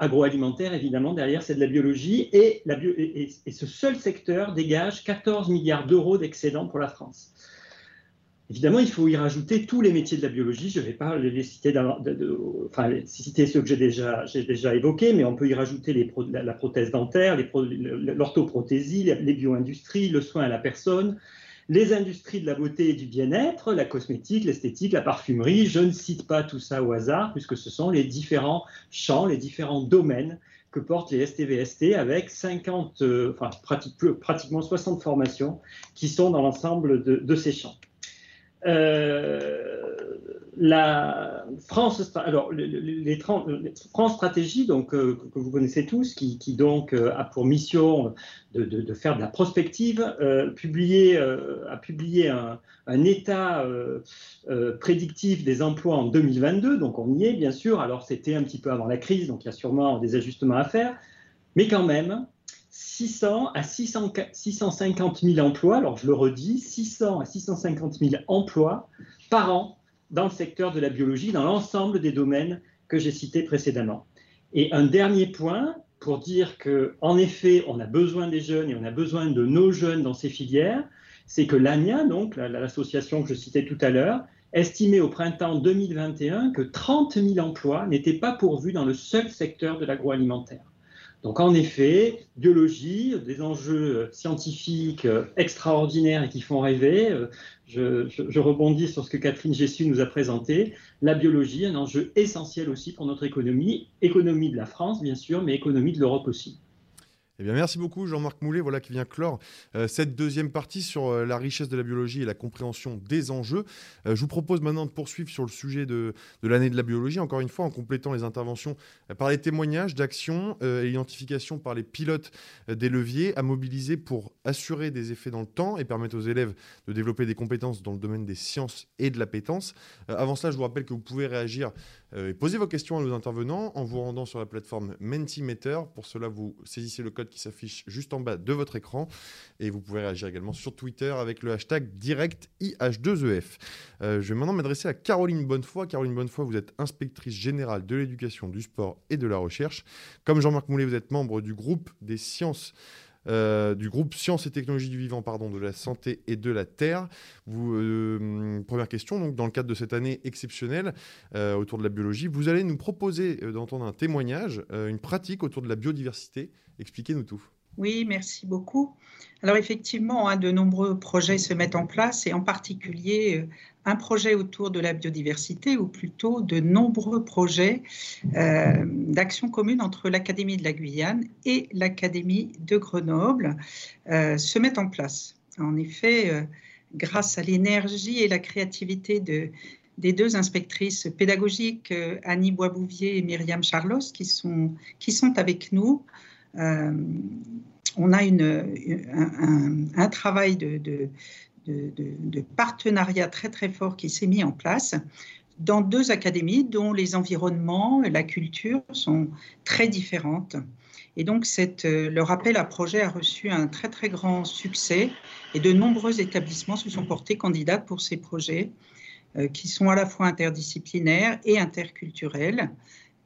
Agroalimentaire, évidemment, derrière, c'est de la biologie, et, la bio, et, et ce seul secteur dégage quatorze milliards d'euros d'excédent pour la France. Évidemment, il faut y rajouter tous les métiers de la biologie. Je ne vais pas les citer, dans, de, de, enfin, citer ceux que j'ai déjà, j'ai déjà évoqués, mais on peut y rajouter les pro, la, la prothèse dentaire, les pro, l'orthoprothésie, les bio-industries, le soin à la personne, les industries de la beauté et du bien-être, la cosmétique, l'esthétique, la parfumerie. Je ne cite pas tout ça au hasard, puisque ce sont les différents champs, les différents domaines que portent les S T V S T, avec cinquante, enfin, pratique, pratiquement soixante formations qui sont dans l'ensemble de, de ces champs. Euh, la France, alors, les, les, les France Stratégie, donc, euh, que vous connaissez tous, qui, qui donc euh, a pour mission de, de, de faire de la prospective, euh, publié, euh, a publié un, un état euh, euh, prédictif des emplois en deux mille vingt-deux, donc on y est bien sûr. Alors c'était un petit peu avant la crise, donc il y a sûrement des ajustements à faire, mais quand même, six cents à six cent cinquante mille emplois, alors je le redis, six cents à six cent cinquante mille emplois par an dans le secteur de la biologie, dans l'ensemble des domaines que j'ai cités précédemment. Et un dernier point pour dire qu'en effet, on a besoin des jeunes et on a besoin de nos jeunes dans ces filières, c'est que l'ANIA, donc l'association que je citais tout à l'heure, estimait au printemps deux mille vingt et un que trente mille emplois n'étaient pas pourvus dans le seul secteur de l'agroalimentaire. Donc en effet, biologie, des enjeux scientifiques extraordinaires et qui font rêver. Je, je, je rebondis sur ce que Catherine Jessus nous a présenté. La biologie, un enjeu essentiel aussi pour notre économie, économie de la France bien sûr, mais économie de l'Europe aussi. Eh bien, merci beaucoup Jean-Marc Moulet, voilà qui vient clore euh, cette deuxième partie sur euh, la richesse de la biologie et la compréhension des enjeux. Euh, je vous propose maintenant de poursuivre sur le sujet de, de l'année de la biologie, encore une fois en complétant les interventions euh, par les témoignages d'actions euh, et l'identification par les pilotes euh, des leviers à mobiliser pour assurer des effets dans le temps et permettre aux élèves de développer des compétences dans le domaine des sciences et de la pétence. Euh, avant cela, je vous rappelle que vous pouvez réagir euh, et poser vos questions à nos intervenants en vous rendant sur la plateforme Mentimeter. Pour cela, vous saisissez le code code qui s'affiche juste en bas de votre écran. Et vous pouvez réagir également sur Twitter avec le hashtag direct I H deux E F. Euh, je vais maintenant m'adresser à Caroline Bonnefoy. Caroline Bonnefoy, vous êtes inspectrice générale de l'éducation, du sport et de la recherche. Comme Jean-Marc Moulet, vous êtes membre du groupe des sciences... Euh, du groupe Sciences et Technologies du Vivant, pardon, de la Santé et de la Terre. Vous, euh, première question, donc, dans le cadre de cette année exceptionnelle euh, autour de la biologie, vous allez nous proposer euh, d'entendre un témoignage, euh, une pratique autour de la biodiversité. Expliquez-nous tout. Oui, merci beaucoup. Alors effectivement, hein, de nombreux projets se mettent en place et en particulier euh, un projet autour de la biodiversité ou plutôt de nombreux projets euh, d'action commune entre l'Académie de la Guyane et l'Académie de Grenoble euh, se mettent en place. En effet, euh, grâce à l'énergie et la créativité de des deux inspectrices pédagogiques, euh, Annie Boisbouvier et Myriam Charles, qui sont, qui sont avec nous, Euh, on a une, un, un, un travail de, de, de, de partenariat très très fort qui s'est mis en place dans deux académies dont les environnements et la culture sont très différentes. Et donc cette, leur appel à projet a reçu un très très grand succès et de nombreux établissements se sont portés candidats pour ces projets euh, qui sont à la fois interdisciplinaires et interculturels.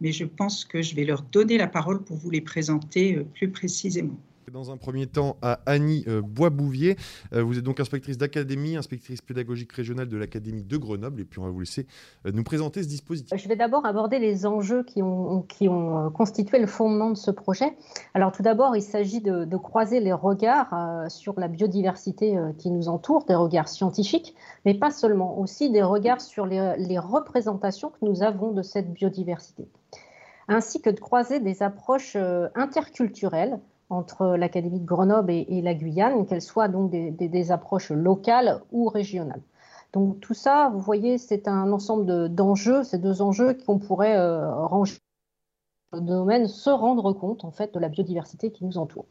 Mais je pense que je vais leur donner la parole pour vous les présenter plus précisément. Dans un premier temps à Annie Boisbouvier. Vous êtes donc inspectrice d'académie, inspectrice pédagogique régionale de l'Académie de Grenoble. Et puis on va vous laisser nous présenter ce dispositif. Je vais d'abord aborder les enjeux qui ont, qui ont constitué le fondement de ce projet. Alors tout d'abord, il s'agit de, de croiser les regards sur la biodiversité qui nous entoure, des regards scientifiques, mais pas seulement, aussi des regards sur les, les représentations que nous avons de cette biodiversité. Ainsi que de croiser des approches interculturelles entre l'Académie de Grenoble et, et la Guyane, qu'elles soient donc des, des, des approches locales ou régionales. Donc tout ça, vous voyez, c'est un ensemble de, d'enjeux, ces deux enjeux qu'on pourrait euh, ranger dans le domaine, se rendre compte en fait de la biodiversité qui nous entoure.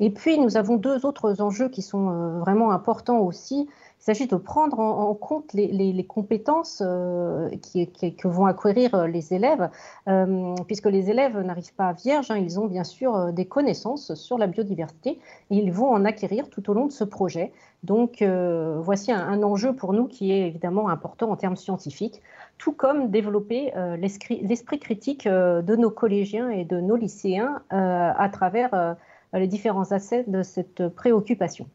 Et puis nous avons deux autres enjeux qui sont euh, vraiment importants aussi. Il s'agit de prendre en, en compte les, les, les compétences euh, qui, qui, que vont acquérir les élèves, euh, puisque les élèves n'arrivent pas vierges, hein, ils ont bien sûr des connaissances sur la biodiversité et ils vont en acquérir tout au long de ce projet. Donc euh, voici un, un enjeu pour nous qui est évidemment important en termes scientifiques, tout comme développer euh, l'esprit, l'esprit critique euh, de nos collégiens et de nos lycéens euh, à travers euh, les différents aspects de cette préoccupation.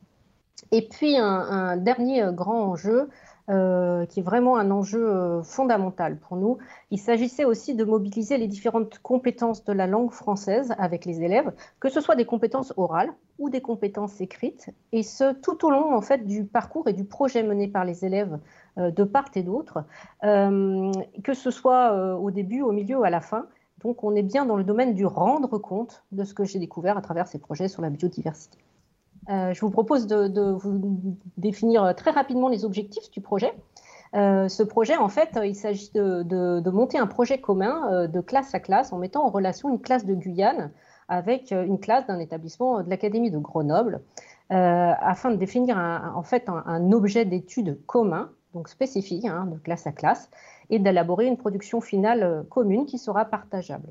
Et puis un, un dernier grand enjeu, euh, qui est vraiment un enjeu fondamental pour nous, il s'agissait aussi de mobiliser les différentes compétences de la langue française avec les élèves, que ce soit des compétences orales ou des compétences écrites, et ce tout au long en fait, du parcours et du projet mené par les élèves euh, de part et d'autre, euh, que ce soit euh, au début, au milieu ou à la fin. Donc on est bien dans le domaine du rendre compte de ce que j'ai découvert à travers ces projets sur la biodiversité. Euh, je vous propose de, de vous définir très rapidement les objectifs du projet. Euh, ce projet, en fait, il s'agit de, de, de monter un projet commun euh, de classe à classe en mettant en relation une classe de Guyane avec une classe d'un établissement de l'Académie de Grenoble euh, afin de définir un, en fait, un, un objet d'étude commun, donc spécifique, hein, de classe à classe, et d'élaborer une production finale commune qui sera partageable.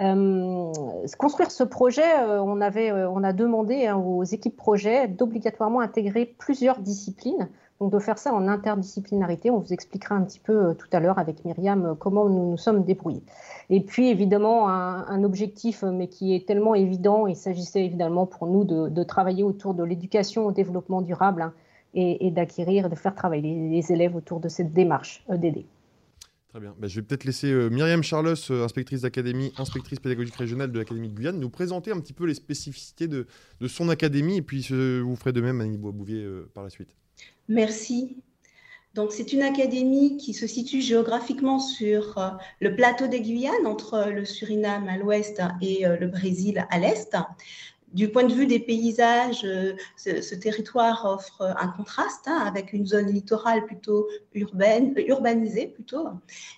Euh, construire ce projet, on, avait, on a demandé aux équipes projets d'obligatoirement intégrer plusieurs disciplines, donc de faire ça en interdisciplinarité. On vous expliquera un petit peu tout à l'heure avec Myriam comment nous nous sommes débrouillés. Et puis évidemment, un, un objectif, mais qui est tellement évident, il s'agissait évidemment pour nous de, de travailler autour de l'éducation au développement durable, hein, et, et d'acquérir, de faire travailler les, les élèves autour de cette démarche E D D. Très bien. Bah, je vais peut-être laisser euh, Myriam Charles, euh, inspectrice d'académie, inspectrice pédagogique régionale de l'Académie de Guyane, nous présenter un petit peu les spécificités de, de son académie et puis euh, vous ferez de même, Annie Boisbouvier, euh, par la suite. Merci. Donc, c'est une académie qui se situe géographiquement sur euh, le plateau des Guyanes, entre euh, le Suriname à l'ouest et euh, le Brésil à l'est. Du point de vue des paysages, ce, ce territoire offre un contraste, hein, avec une zone littorale plutôt urbaine, urbanisée plutôt,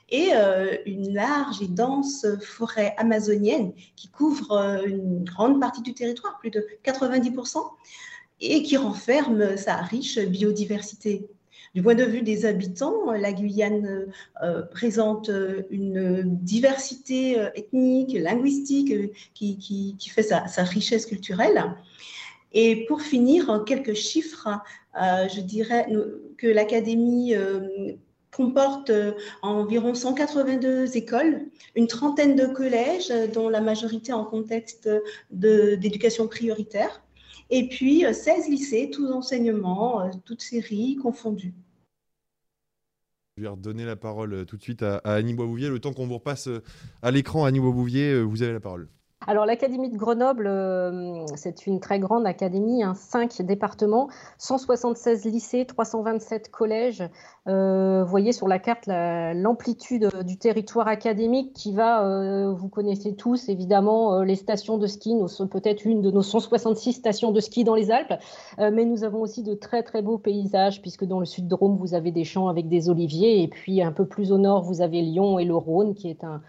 et euh, une large et dense forêt amazonienne qui couvre une grande partie du territoire, plus de quatre-vingt-dix pour cent, et qui renferme sa riche biodiversité. Du point de vue des habitants, la Guyane euh, présente une diversité ethnique, linguistique, qui, qui, qui fait sa, sa richesse culturelle. Et pour finir, quelques chiffres, euh, je dirais que l'Académie euh, comporte environ cent quatre-vingt-deux écoles, une trentaine de collèges, dont la majorité en contexte d'éducation prioritaire, et puis seize lycées, tous enseignements, toutes séries confondues. Je vais redonner la parole tout de suite à, à Annie Boisbouvier. Le temps qu'on vous repasse à l'écran, Annie Boisbouvier, vous avez la parole. Alors l'Académie de Grenoble, euh, c'est une très grande académie, hein, cinq départements, cent soixante-seize lycées, trois cent vingt-sept collèges. Euh, vous voyez sur la carte l'amplitude la, du territoire académique qui va, euh, vous connaissez tous évidemment, euh, les stations de ski, peut-être une de nos cent soixante-six stations de ski dans les Alpes, euh, mais nous avons aussi de très très beaux paysages puisque dans le sud de Rome, vous avez des champs avec des oliviers et puis un peu plus au nord, vous avez Lyon et le Rhône qui est un...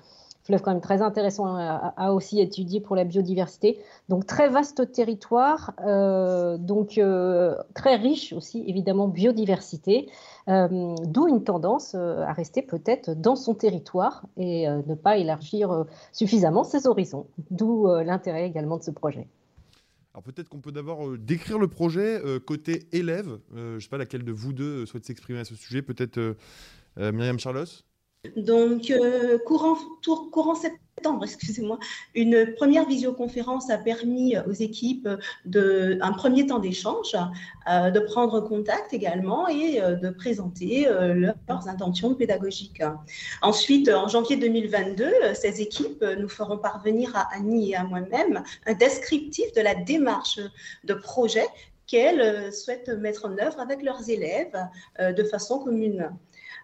fleuve quand même très intéressant à, à aussi étudier pour la biodiversité. Donc très vaste territoire, euh, donc euh, très riche aussi évidemment biodiversité, euh, d'où une tendance euh, à rester peut-être dans son territoire et euh, ne pas élargir euh, suffisamment ses horizons, d'où euh, l'intérêt également de ce projet. Alors peut-être qu'on peut d'abord euh, décrire le projet euh, côté élève, euh, je ne sais pas laquelle de vous deux souhaite s'exprimer à ce sujet, peut-être euh, euh, Myriam Charles. Donc, euh, courant, tour, courant septembre, excusez-moi, une première visioconférence a permis aux équipes de, un premier temps d'échange, euh, de prendre contact également et euh, de présenter euh, leurs, leurs intentions pédagogiques. Ensuite, en janvier deux mille vingt-deux, ces équipes nous feront parvenir à Annie et à moi-même un descriptif de la démarche de projet qu'elles souhaitent mettre en œuvre avec leurs élèves euh, de façon commune.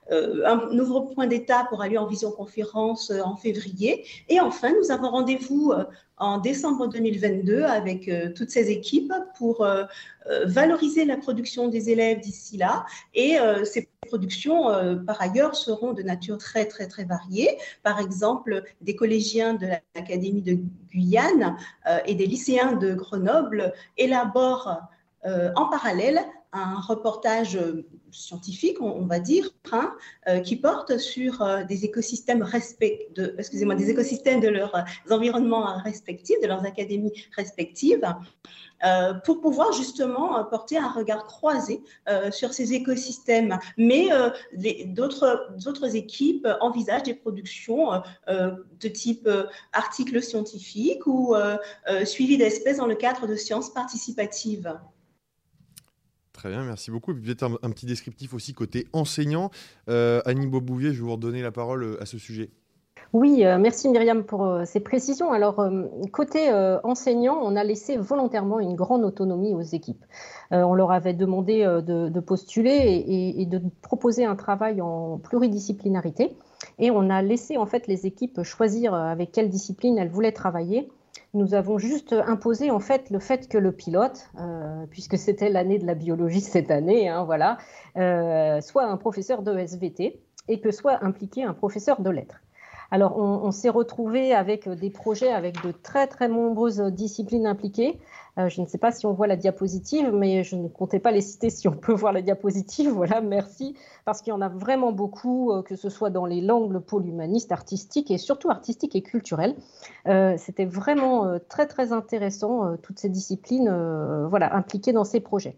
Euh, un nouveau point d'étape aura lieu en visioconférence euh, en février. Et enfin, nous avons rendez-vous euh, en décembre deux mille vingt-deux avec euh, toutes ces équipes pour euh, euh, valoriser la production des élèves d'ici là. Et euh, ces productions, euh, par ailleurs, seront de nature très, très, très variée. Par exemple, des collégiens de l'Académie de Guyane euh, et des lycéens de Grenoble élaborent euh, en parallèle un reportage scientifique, on va dire, hein, euh, qui porte sur euh, des écosystèmes respect de, excusez-moi, des écosystèmes de leurs environnements respectifs, de leurs académies respectives, euh, pour pouvoir justement porter un regard croisé euh, sur ces écosystèmes. Mais euh, d'autres d'autres équipes envisagent des productions euh, de type euh, articles scientifiques ou euh, euh, suivi d'espèces dans le cadre de sciences participatives. Très bien, merci beaucoup. Et puis peut-être un, un petit descriptif aussi côté enseignant. Euh, Annie Boisbouvier, je vais vous redonner la parole à ce sujet. Oui, euh, merci Myriam pour euh, ces précisions. Alors, euh, côté euh, enseignant, on a laissé volontairement une grande autonomie aux équipes. Euh, on leur avait demandé euh, de, de postuler et, et de proposer un travail en pluridisciplinarité. Et on a laissé en fait les équipes choisir avec quelle discipline elles voulaient travailler. Nous avons juste imposé en fait le fait que le pilote, euh, puisque c'était l'année de la biologie cette année, hein, voilà, euh, soit un professeur de S V T et que soit impliqué un professeur de lettres. Alors on, on s'est retrouvé avec des projets avec de très très nombreuses disciplines impliquées. Euh, je ne sais pas si on voit la diapositive, mais je ne comptais pas les citer si on peut voir la diapositive. Voilà, merci, parce qu'il y en a vraiment beaucoup, euh, que ce soit dans les langues, le pôle humaniste, artistique et surtout artistique et culturel. Euh, C'était vraiment euh, très très intéressant, euh, toutes ces disciplines euh, voilà, impliquées dans ces projets.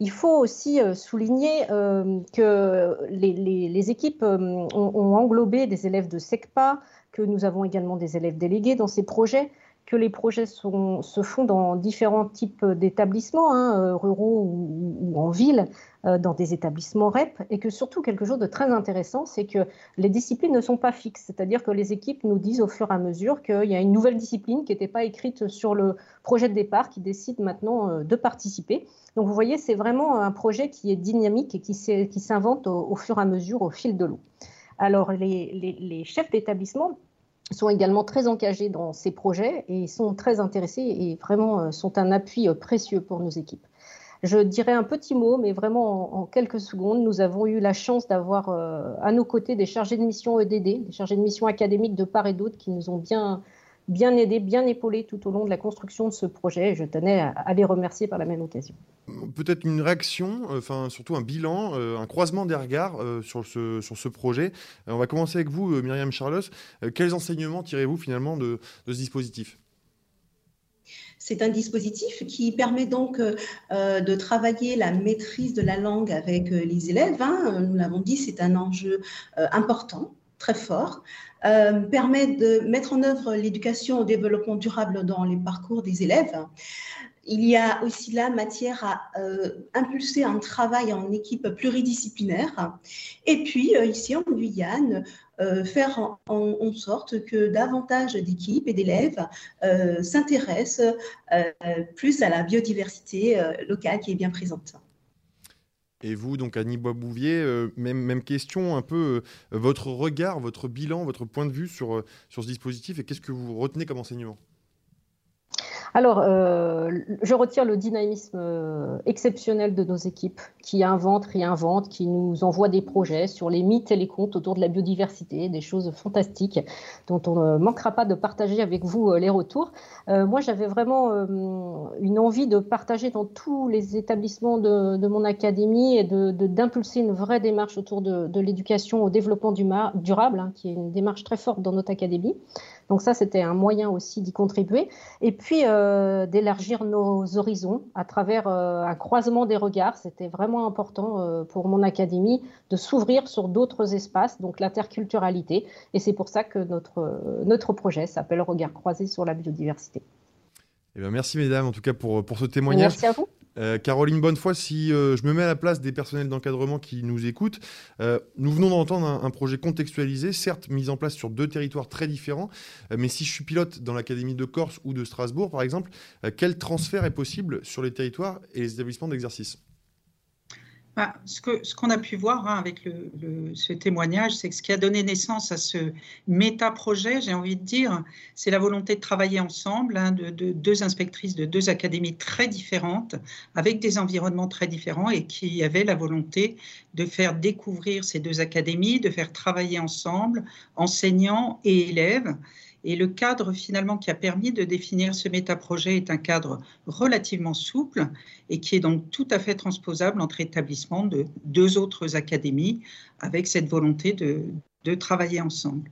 Il faut aussi souligner euh, que les, les, les équipes euh, ont, ont englobé des élèves de S E G P A, que nous avons également des élèves délégués dans ces projets, que les projets sont, se font dans différents types d'établissements, hein, ruraux ou, ou en ville, euh, dans des établissements R E P, et que surtout quelque chose de très intéressant, c'est que les disciplines ne sont pas fixes, c'est-à-dire que les équipes nous disent au fur et à mesure qu'il y a une nouvelle discipline qui n'était pas écrite sur le projet de départ, qui décide maintenant euh, de participer. Donc vous voyez, c'est vraiment un projet qui est dynamique et qui s'invente au, au fur et à mesure, au fil de l'eau. Alors les, les, les chefs d'établissement sont également très engagés dans ces projets et sont très intéressés et vraiment sont un appui précieux pour nos équipes. Je dirais un petit mot, mais vraiment en quelques secondes, nous avons eu la chance d'avoir à nos côtés des chargés de mission E D D, des chargés de mission académiques de part et d'autre qui nous ont bien bien aidés, bien épaulés tout au long de la construction de ce projet. Je tenais à, à les remercier par la même occasion. Peut-être une réaction, enfin, surtout un bilan, un croisement des regards sur ce, sur ce projet. On va commencer avec vous, Myriam Charles. Quels enseignements tirez-vous finalement de, de ce dispositif ? C'est un dispositif qui permet donc euh, de travailler la maîtrise de la langue avec les élèves. Hein. Nous l'avons dit, c'est un enjeu euh, important, très fort. Euh, permet de mettre en œuvre l'éducation au développement durable dans les parcours des élèves. Il y a aussi là matière à euh, impulser un travail en équipe pluridisciplinaire. Et puis, euh, ici en Guyane, euh, faire en, en, en sorte que davantage d'équipes et d'élèves euh, s'intéressent euh, plus à la biodiversité euh, locale qui est bien présente. Et vous, donc Annie Boisbouvier, euh, même, même question, un peu euh, votre regard, votre bilan, votre point de vue sur, sur ce dispositif et qu'est-ce que vous retenez comme enseignement ? Alors, euh, je retire le dynamisme exceptionnel de nos équipes qui inventent, réinventent, qui nous envoient des projets sur les mythes et les contes autour de la biodiversité, des choses fantastiques dont on ne manquera pas de partager avec vous les retours. Euh, moi, j'avais vraiment euh, une envie de partager dans tous les établissements de, de mon académie et de, de, d'impulser une vraie démarche autour de, de l'éducation au développement du mar, durable, hein, qui est une démarche très forte dans notre académie. Donc ça, c'était un moyen aussi d'y contribuer. Et puis, euh, d'élargir nos horizons à travers euh, un croisement des regards. C'était vraiment important euh, pour mon académie de s'ouvrir sur d'autres espaces, donc l'interculturalité. Et c'est pour ça que notre, euh, notre projet s'appelle « Regards croisés sur la biodiversité ». Eh bien, merci, mesdames, en tout cas, pour, pour ce témoignage. Merci à vous. Euh, Caroline Bonnefoy, si euh, je me mets à la place des personnels d'encadrement qui nous écoutent, euh, nous venons d'entendre un, un projet contextualisé, certes mis en place sur deux territoires très différents, euh, mais si je suis pilote dans l'Académie de Corse ou de Strasbourg, par exemple, euh, quel transfert est possible sur les territoires et les établissements d'exercice ? Bah, ce que, ce qu'on a pu voir hein, avec le, le, ce témoignage, c'est que ce qui a donné naissance à ce méta-projet, j'ai envie de dire, c'est la volonté de travailler ensemble, hein, de, de deux inspectrices de deux académies très différentes, avec des environnements très différents et qui avaient la volonté de faire découvrir ces deux académies, de faire travailler ensemble enseignants et élèves. Et le cadre finalement qui a permis de définir ce métaprojet est un cadre relativement souple et qui est donc tout à fait transposable entre établissements de deux autres académies avec cette volonté de, de travailler ensemble.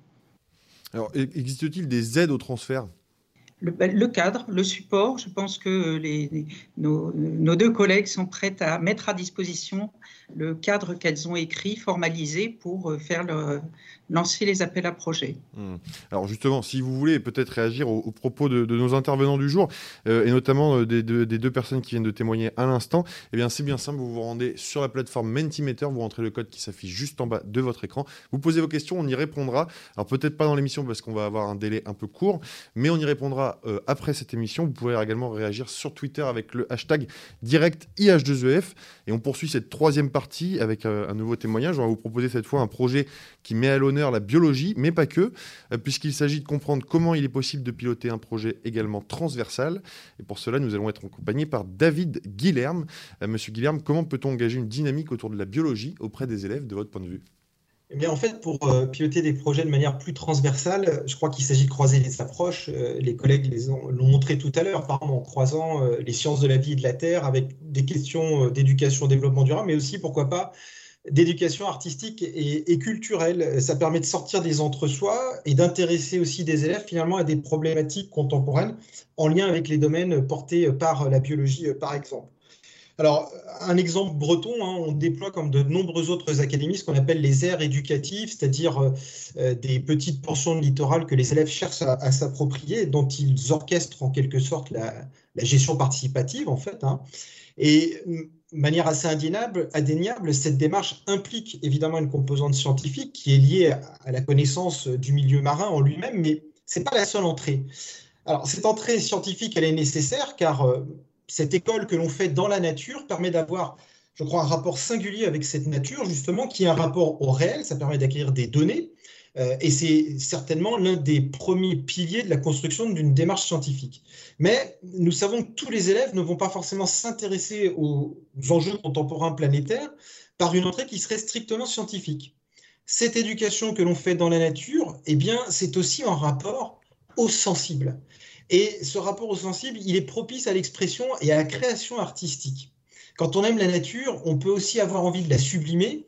Alors, existe-t-il des aides au transfert ? Le, le cadre, le support, je pense que les, les, nos, nos deux collègues sont prêtes à mettre à disposition le cadre qu'elles ont écrit, formalisé, pour faire le, lancer les appels à projets. Mmh. Alors justement, si vous voulez peut-être réagir aux, aux propos de, de nos intervenants du jour, euh, et notamment des, de, des deux personnes qui viennent de témoigner à l'instant, eh bien c'est bien simple, vous vous rendez sur la plateforme Mentimeter, vous rentrez le code qui s'affiche juste en bas de votre écran, vous posez vos questions, on y répondra. Alors peut-être pas dans l'émission parce qu'on va avoir un délai un peu court, mais on y répondra après cette émission. Vous pouvez également réagir sur Twitter avec le hashtag direct I H deux E F. Et on poursuit cette troisième partie avec un nouveau témoignage. On va vous proposer cette fois un projet qui met à l'honneur la biologie, mais pas que, puisqu'il s'agit de comprendre comment il est possible de piloter un projet également transversal. Et pour cela, nous allons être accompagnés par David Guilherme. Monsieur Guilherme, comment peut-on engager une dynamique autour de la biologie auprès des élèves, de votre point de vue ? Eh bien, en fait, pour piloter des projets de manière plus transversale, je crois qu'il s'agit de croiser les approches. Les collègues les ont, l'ont montré tout à l'heure, par exemple, en croisant les sciences de la vie et de la terre avec des questions d'éducation, développement durable, mais aussi, pourquoi pas, d'éducation artistique et, et culturelle. Ça permet de sortir des entre-soi et d'intéresser aussi des élèves, finalement, à des problématiques contemporaines en lien avec les domaines portés par la biologie, par exemple. Alors, un exemple breton, hein, on déploie comme de nombreuses autres académies ce qu'on appelle les aires éducatives, c'est-à-dire euh, des petites portions de littoral que les élèves cherchent à, à s'approprier, dont ils orchestrent en quelque sorte la, la gestion participative, en fait. Hein. Et de manière assez indéniable, indéniable, cette démarche implique évidemment une composante scientifique qui est liée à, à la connaissance du milieu marin en lui-même, mais ce n'est pas la seule entrée. Alors, cette entrée scientifique, elle est nécessaire car... Euh, cette école que l'on fait dans la nature permet d'avoir, je crois, un rapport singulier avec cette nature, justement, qui est un rapport au réel. Ça permet d'acquérir des données. Euh, et c'est certainement l'un des premiers piliers de la construction d'une démarche scientifique. Mais nous savons que tous les élèves ne vont pas forcément s'intéresser aux enjeux contemporains planétaires par une entrée qui serait strictement scientifique. Cette éducation que l'on fait dans la nature, eh bien, c'est aussi en rapport au sensible. Et ce rapport au sensible, il est propice à l'expression et à la création artistique. Quand on aime la nature, on peut aussi avoir envie de la sublimer,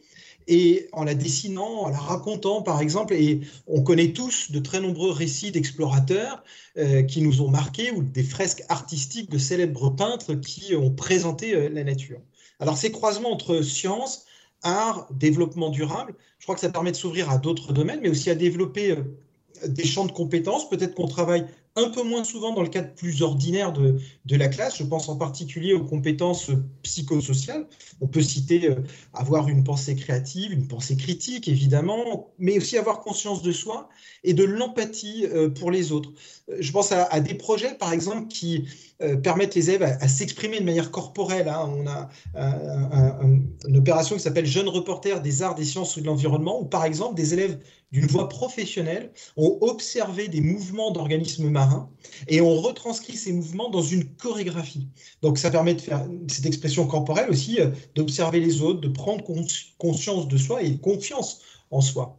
et en la dessinant, en la racontant par exemple, et on connaît tous de très nombreux récits d'explorateurs euh, qui nous ont marqués, ou des fresques artistiques de célèbres peintres qui ont présenté euh, la nature. Alors ces croisements entre science, art, développement durable, je crois que ça permet de s'ouvrir à d'autres domaines, mais aussi à développer euh, des champs de compétences, peut-être qu'on travaille un peu moins souvent dans le cadre plus ordinaire de, de la classe. Je pense en particulier aux compétences psychosociales. On peut citer euh, avoir une pensée créative, une pensée critique évidemment, mais aussi avoir conscience de soi et de l'empathie euh, pour les autres. Je pense à, à des projets par exemple qui euh, permettent les élèves à, à s'exprimer de manière corporelle, hein. On a euh, une opération qui s'appelle Jeunes reporters des arts, des sciences ou de l'environnement, où par exemple des élèves d'une voie professionnelle ont observé des mouvements d'organismes marins et ont retranscrit ces mouvements dans une chorégraphie. Donc ça permet de faire cette expression corporelle aussi, euh, d'observer les autres, de prendre cons conscience de soi et confiance en soi.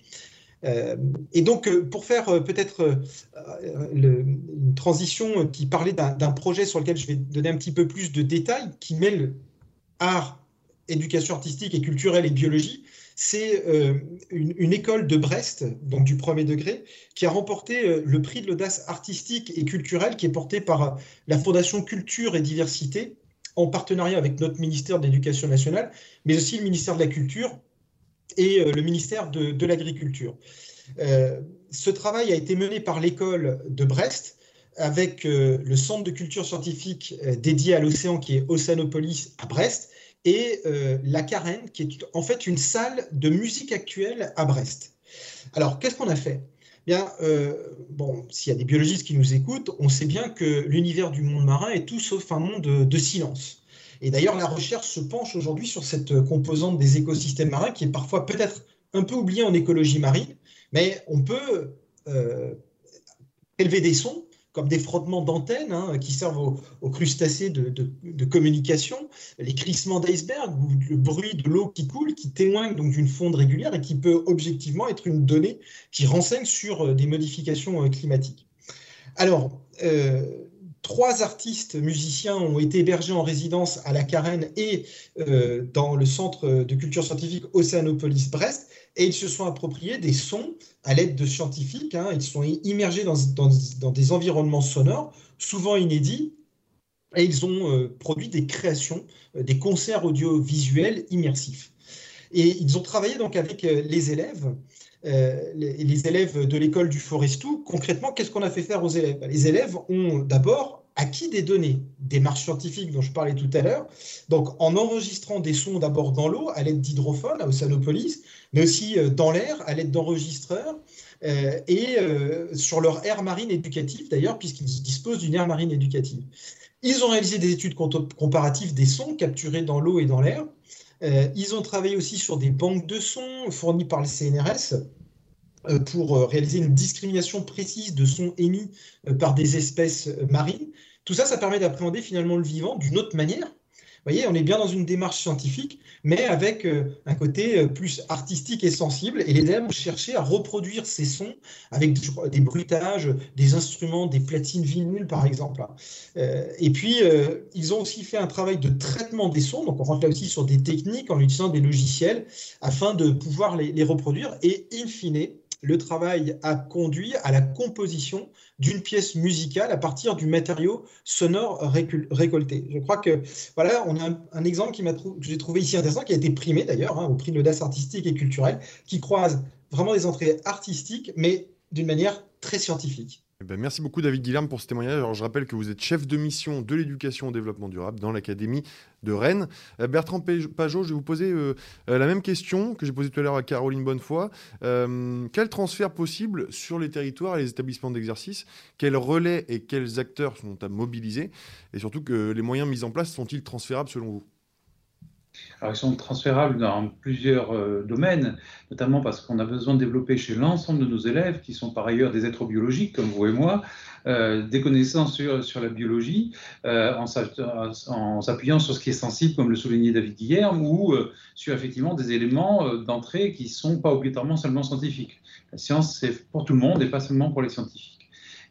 Euh, et donc euh, pour faire euh, peut-être euh, euh, une transition euh, qui parlait d'un projet sur lequel je vais donner un petit peu plus de détails, qui mêle art, éducation artistique et culturelle et biologie. C'est euh, une, une école de Brest, donc du premier degré, qui a remporté euh, le prix de l'audace artistique et culturelle, qui est porté par euh, la Fondation Culture et Diversité, en partenariat avec notre ministère de l'Éducation nationale, mais aussi le ministère de la Culture et euh, le ministère de, de l'Agriculture. Euh, ce travail a été mené par l'école de Brest, avec euh, le centre de culture scientifique euh, dédié à l'océan, qui est Océanopolis à Brest, et euh, La Carène, qui est en fait une salle de musique actuelle à Brest. Alors, qu'est-ce qu'on a fait? Bien, euh, bon, s'il y a des biologistes qui nous écoutent, on sait bien que l'univers du monde marin est tout sauf un monde de, de silence. Et d'ailleurs, la recherche se penche aujourd'hui sur cette composante des écosystèmes marins qui est parfois peut-être un peu oubliée en écologie marine, mais on peut euh, élever des sons, comme des frottements d'antennes hein, qui servent aux, aux crustacés de, de, de communication, les crissements d'iceberg ou le bruit de l'eau qui coule, qui témoigne donc d'une fonte régulière et qui peut objectivement être une donnée qui renseigne sur des modifications climatiques. Alors, euh, trois artistes musiciens ont été hébergés en résidence à La Carène et euh, dans le centre de culture scientifique Océanopolis-Brest, et ils se sont appropriés des sons à l'aide de scientifiques. Hein, ils sont immergés dans, dans, dans des environnements sonores, souvent inédits, et ils ont euh, produit des créations, euh, des concerts audiovisuels immersifs. Et ils ont travaillé donc avec euh, les élèves, euh, les, les élèves de l'école du Forestou. Concrètement, qu'est-ce qu'on a fait faire aux élèves? Les élèves ont d'abord acquis des données, des marches scientifiques dont je parlais tout à l'heure, donc en enregistrant des sons d'abord dans l'eau à l'aide d'hydrophones à Océanopolis, mais aussi dans l'air à l'aide d'enregistreurs euh, et euh, sur leur aire marine éducative d'ailleurs, puisqu'ils disposent d'une aire marine éducative. Ils ont réalisé des études comparatives des sons capturés dans l'eau et dans l'air. Euh, ils ont travaillé aussi sur des banques de sons fournies par le C N R S, pour réaliser une discrimination précise de sons émis par des espèces marines. Tout ça, ça permet d'appréhender finalement le vivant d'une autre manière. Vous voyez, on est bien dans une démarche scientifique, mais avec un côté plus artistique et sensible. Et les élèves ont cherché à reproduire ces sons avec des bruitages, des instruments, des platines vinyles, par exemple. Et puis, ils ont aussi fait un travail de traitement des sons. Donc, on rentre là aussi sur des techniques en utilisant des logiciels afin de pouvoir les, les reproduire. Et in fine, le travail a conduit à la composition d'une pièce musicale à partir du matériau sonore récolté. Je crois que, voilà, on a un, un exemple qui m'a trou que j'ai trouvé ici intéressant, qui a été primé d'ailleurs, hein, au prix de l'audace artistique et culturelle, qui croise vraiment des entrées artistiques, mais d'une manière très scientifique. Eh bien, merci beaucoup David Guilherme pour ce témoignage. Alors, je rappelle que vous êtes chef de mission de l'éducation au développement durable dans l'Académie de Rennes. Euh, Bertrand Pajot, je vais vous poser euh, la même question que j'ai posée tout à l'heure à Caroline Bonnefoy. Euh, quel transfert possible sur les territoires et les établissements d'exercice? Quels relais et quels acteurs sont à mobiliser? Et surtout, que les moyens mis en place sont-ils transférables selon vous? Alors, ils sont transférables dans plusieurs euh, domaines, notamment parce qu'on a besoin de développer chez l'ensemble de nos élèves, qui sont par ailleurs des êtres biologiques comme vous et moi, euh, des connaissances sur, sur la biologie, euh, en s'appuyant sur ce qui est sensible, comme le soulignait David Guilherme, ou euh, sur effectivement des éléments euh, d'entrée qui ne sont pas obligatoirement seulement scientifiques. La science, c'est pour tout le monde et pas seulement pour les scientifiques.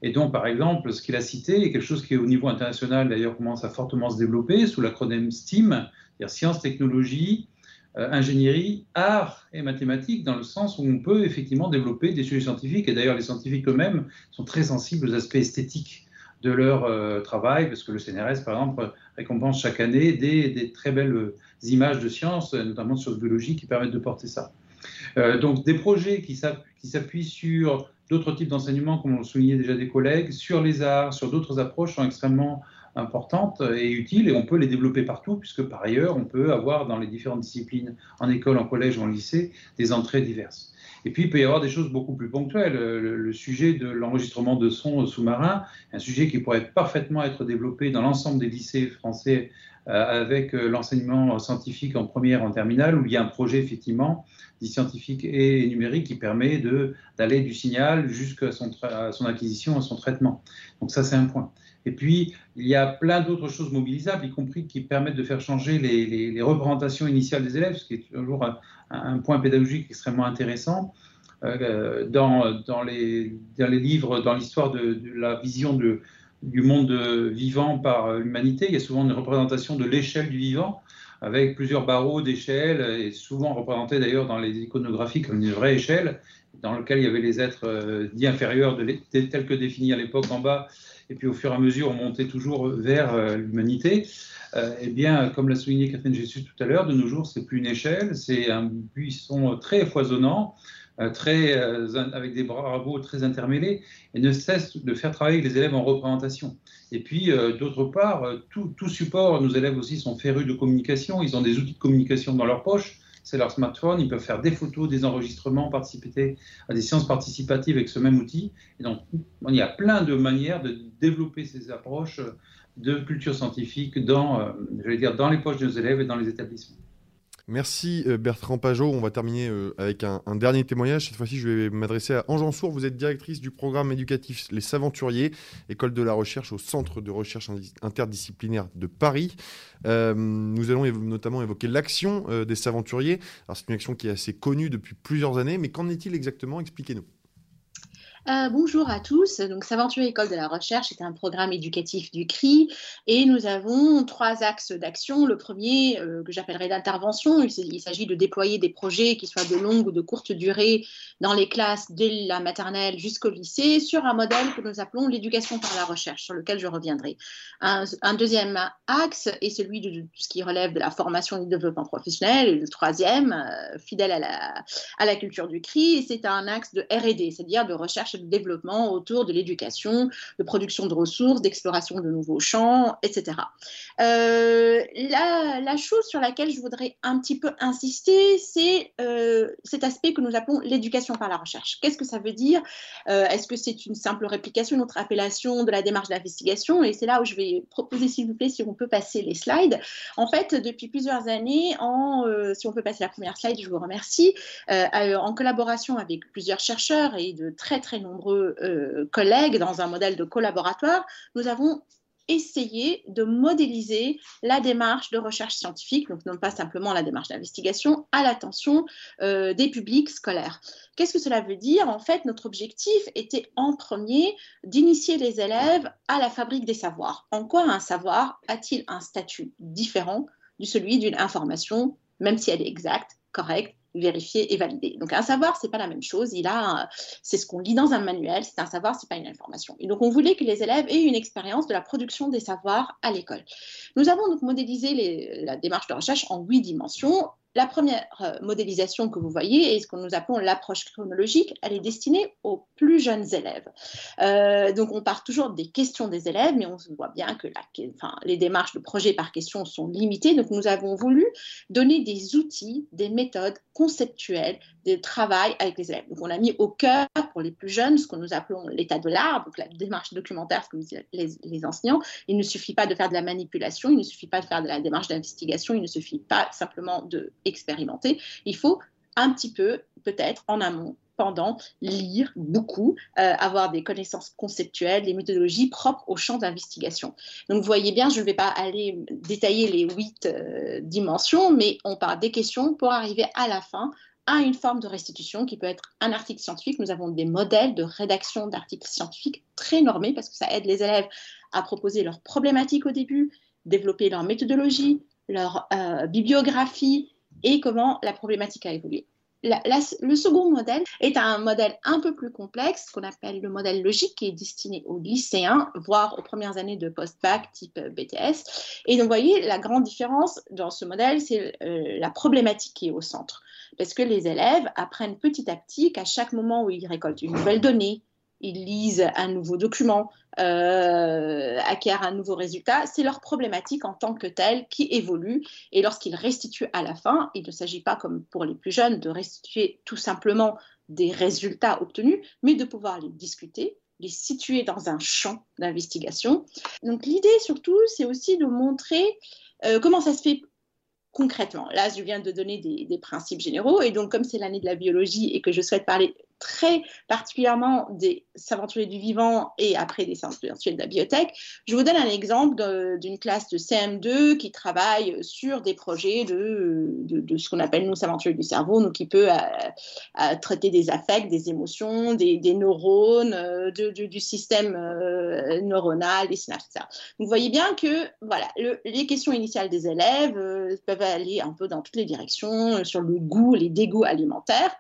Et donc, par exemple, ce qu'il a cité est quelque chose qui, au niveau international, d'ailleurs, commence à fortement se développer sous l'acronyme STEAM, c'est-à-dire sciences, technologies, euh, ingénierie, arts et mathématiques, dans le sens où on peut effectivement développer des sujets scientifiques. Et d'ailleurs, les scientifiques eux-mêmes sont très sensibles aux aspects esthétiques de leur euh, travail, parce que le C N R S, par exemple, récompense chaque année des, des très belles images de sciences, notamment de sciences biologiques, qui permettent de porter ça. Euh, donc, des projets qui s'appuient sur d'autres types d'enseignements, comme on le soulignait déjà des collègues, sur les arts, sur d'autres approches sont extrêmement importantes et utiles, et on peut les développer partout, puisque par ailleurs, on peut avoir dans les différentes disciplines, en école, en collège, en lycée, des entrées diverses. Et puis, il peut y avoir des choses beaucoup plus ponctuelles. Le, le sujet de l'enregistrement de sons sous-marins, un sujet qui pourrait parfaitement être développé dans l'ensemble des lycées français euh, avec euh, l'enseignement scientifique en première, en terminale, où il y a un projet, effectivement, scientifique et numérique qui permet d'aller du signal jusqu'à son, son acquisition, à son traitement. Donc ça, c'est un point. Et puis, il y a plein d'autres choses mobilisables, y compris qui permettent de faire changer les, les, les représentations initiales des élèves, ce qui est toujours un, un point pédagogique extrêmement intéressant. Euh, dans, dans, les, dans les livres, dans l'histoire de, de la vision de, du monde vivant par l'humanité, il y a souvent une représentation de l'échelle du vivant, avec plusieurs barreaux d'échelle, et souvent représentés d'ailleurs dans les iconographies comme une vraie échelle, dans laquelle il y avait les êtres euh, dits inférieurs, de tels que définis à l'époque en bas, et puis au fur et à mesure on montait toujours vers euh, l'humanité. Euh, eh bien, comme l'a souligné Catherine Jessus tout à l'heure, de nos jours, c'est plus une échelle, c'est un buisson très foisonnant, euh, très, euh, avec des barreaux très intermêlés, et ne cesse de faire travailler les élèves en représentation. Et puis, euh, d'autre part, tout, tout support, nos élèves aussi sont férus de communication, ils ont des outils de communication dans leur poche, c'est leur smartphone, ils peuvent faire des photos, des enregistrements, participer à des séances participatives avec ce même outil. Et donc, il y a plein de manières de développer ces approches de culture scientifique dans, je vais dire, dans les poches de nos élèves et dans les établissements. Merci Bertrand Pajot. On va terminer avec un, un dernier témoignage. Cette fois-ci, je vais m'adresser à Ange Ansour. Vous êtes directrice du programme éducatif Les Savanturiers, École de la Recherche au Centre de Recherche Interdisciplinaire de Paris. Euh, nous allons évo- notamment évoquer l'action euh, des Savanturiers. Alors, c'est une action qui est assez connue depuis plusieurs années, mais qu'en est-il exactement? Expliquez-nous. Euh, bonjour à tous. Donc, Savanturiers École de la Recherche est un programme éducatif du C R I et nous avons trois axes d'action. Le premier, euh, que j'appellerais d'intervention, il, il s'agit de déployer des projets qui soient de longue ou de courte durée dans les classes dès la maternelle jusqu'au lycée sur un modèle que nous appelons l'éducation par la recherche, sur lequel je reviendrai. Un, un deuxième axe est celui de, de ce qui relève de la formation et du développement professionnel. Et le troisième, euh, fidèle à la, à la culture du C R I, c'est un axe de R et D, c'est-à-dire de recherche de développement autour de l'éducation, de production de ressources, d'exploration de nouveaux champs, et cetera. Euh, la, la chose sur laquelle je voudrais un petit peu insister, c'est euh, cet aspect que nous appelons l'éducation par la recherche. Qu'est-ce que ça veut dire? euh, Est-ce que c'est une simple réplication, une autre appellation de la démarche d'investigation? Et c'est là où je vais proposer, s'il vous plaît, si on peut passer les slides. En fait, depuis plusieurs années, en, euh, si on peut passer la première slide, je vous remercie, euh, en collaboration avec plusieurs chercheurs et de très, très nombreux euh, collègues dans un modèle de collaboratoire, nous avons essayé de modéliser la démarche de recherche scientifique, donc non pas simplement la démarche d'investigation, à l'attention euh, des publics scolaires. Qu'est-ce que cela veut dire? En fait, notre objectif était en premier d'initier les élèves à la fabrique des savoirs. En quoi un savoir a-t-il un statut différent de celui d'une information, même si elle est exacte, correcte, vérifier et valider. Donc un savoir, c'est pas la même chose. Il a, c'est ce qu'on lit dans un manuel. C'est un savoir, c'est pas une information. Et donc on voulait que les élèves aient une expérience de la production des savoirs à l'école. Nous avons donc modélisé les, la démarche de recherche en huit dimensions. La première modélisation que vous voyez est ce que nous appelons l'approche chronologique. Elle est destinée aux plus jeunes élèves. Euh, donc, on part toujours des questions des élèves, mais on voit bien que la, enfin, les démarches de projet par question sont limitées. Donc, nous avons voulu donner des outils, des méthodes conceptuelles de travail avec les élèves. Donc, on a mis au cœur, pour les plus jeunes, ce que nous appelons l'état de l'art, donc la démarche documentaire, ce que disent les, les enseignants. Il ne suffit pas de faire de la manipulation, il ne suffit pas de faire de la démarche d'investigation, il ne suffit pas simplement de expérimenter, il faut un petit peu, peut-être, en amont, pendant, lire beaucoup, euh, avoir des connaissances conceptuelles, des méthodologies propres au champ d'investigation. Donc, vous voyez bien, je ne vais pas aller détailler les huit euh, dimensions, mais on part des questions pour arriver à la fin à une forme de restitution qui peut être un article scientifique. Nous avons des modèles de rédaction d'articles scientifiques très normés parce que ça aide les élèves à proposer leurs problématiques au début, développer leur méthodologie, leur euh, bibliographie et comment la problématique a évolué. La, la, le second modèle est un modèle un peu plus complexe qu'on appelle le modèle logique qui est destiné aux lycéens, voire aux premières années de post-bac type B T S. Et donc, vous voyez, la grande différence dans ce modèle, c'est euh, la problématique qui est au centre. Parce que les élèves apprennent petit à petit qu'à chaque moment où ils récoltent une nouvelle donnée, ils lisent un nouveau document, euh, acquièrent un nouveau résultat, c'est leur problématique en tant que telle qui évolue. Et lorsqu'ils restituent à la fin, il ne s'agit pas, comme pour les plus jeunes, de restituer tout simplement des résultats obtenus, mais de pouvoir les discuter, les situer dans un champ d'investigation. Donc l'idée surtout, c'est aussi de montrer euh, comment ça se fait concrètement. Là, je viens de donner des, des principes généraux, et donc comme c'est l'année de la biologie et que je souhaite parler très particulièrement des Savanturiers du vivant et après des Savanturiers de la biotech, je vous donne un exemple d'une classe de C M deux qui travaille sur des projets de, de, de ce qu'on appelle nous Savanturiers du cerveau, donc qui peut à, à traiter des affects, des émotions, des, des neurones, de, de, du système euh, neuronal, des synapses, et cetera. Donc, vous voyez bien que voilà, le, les questions initiales des élèves euh, peuvent aller un peu dans toutes les directions, sur le goût, les dégoûts alimentaires.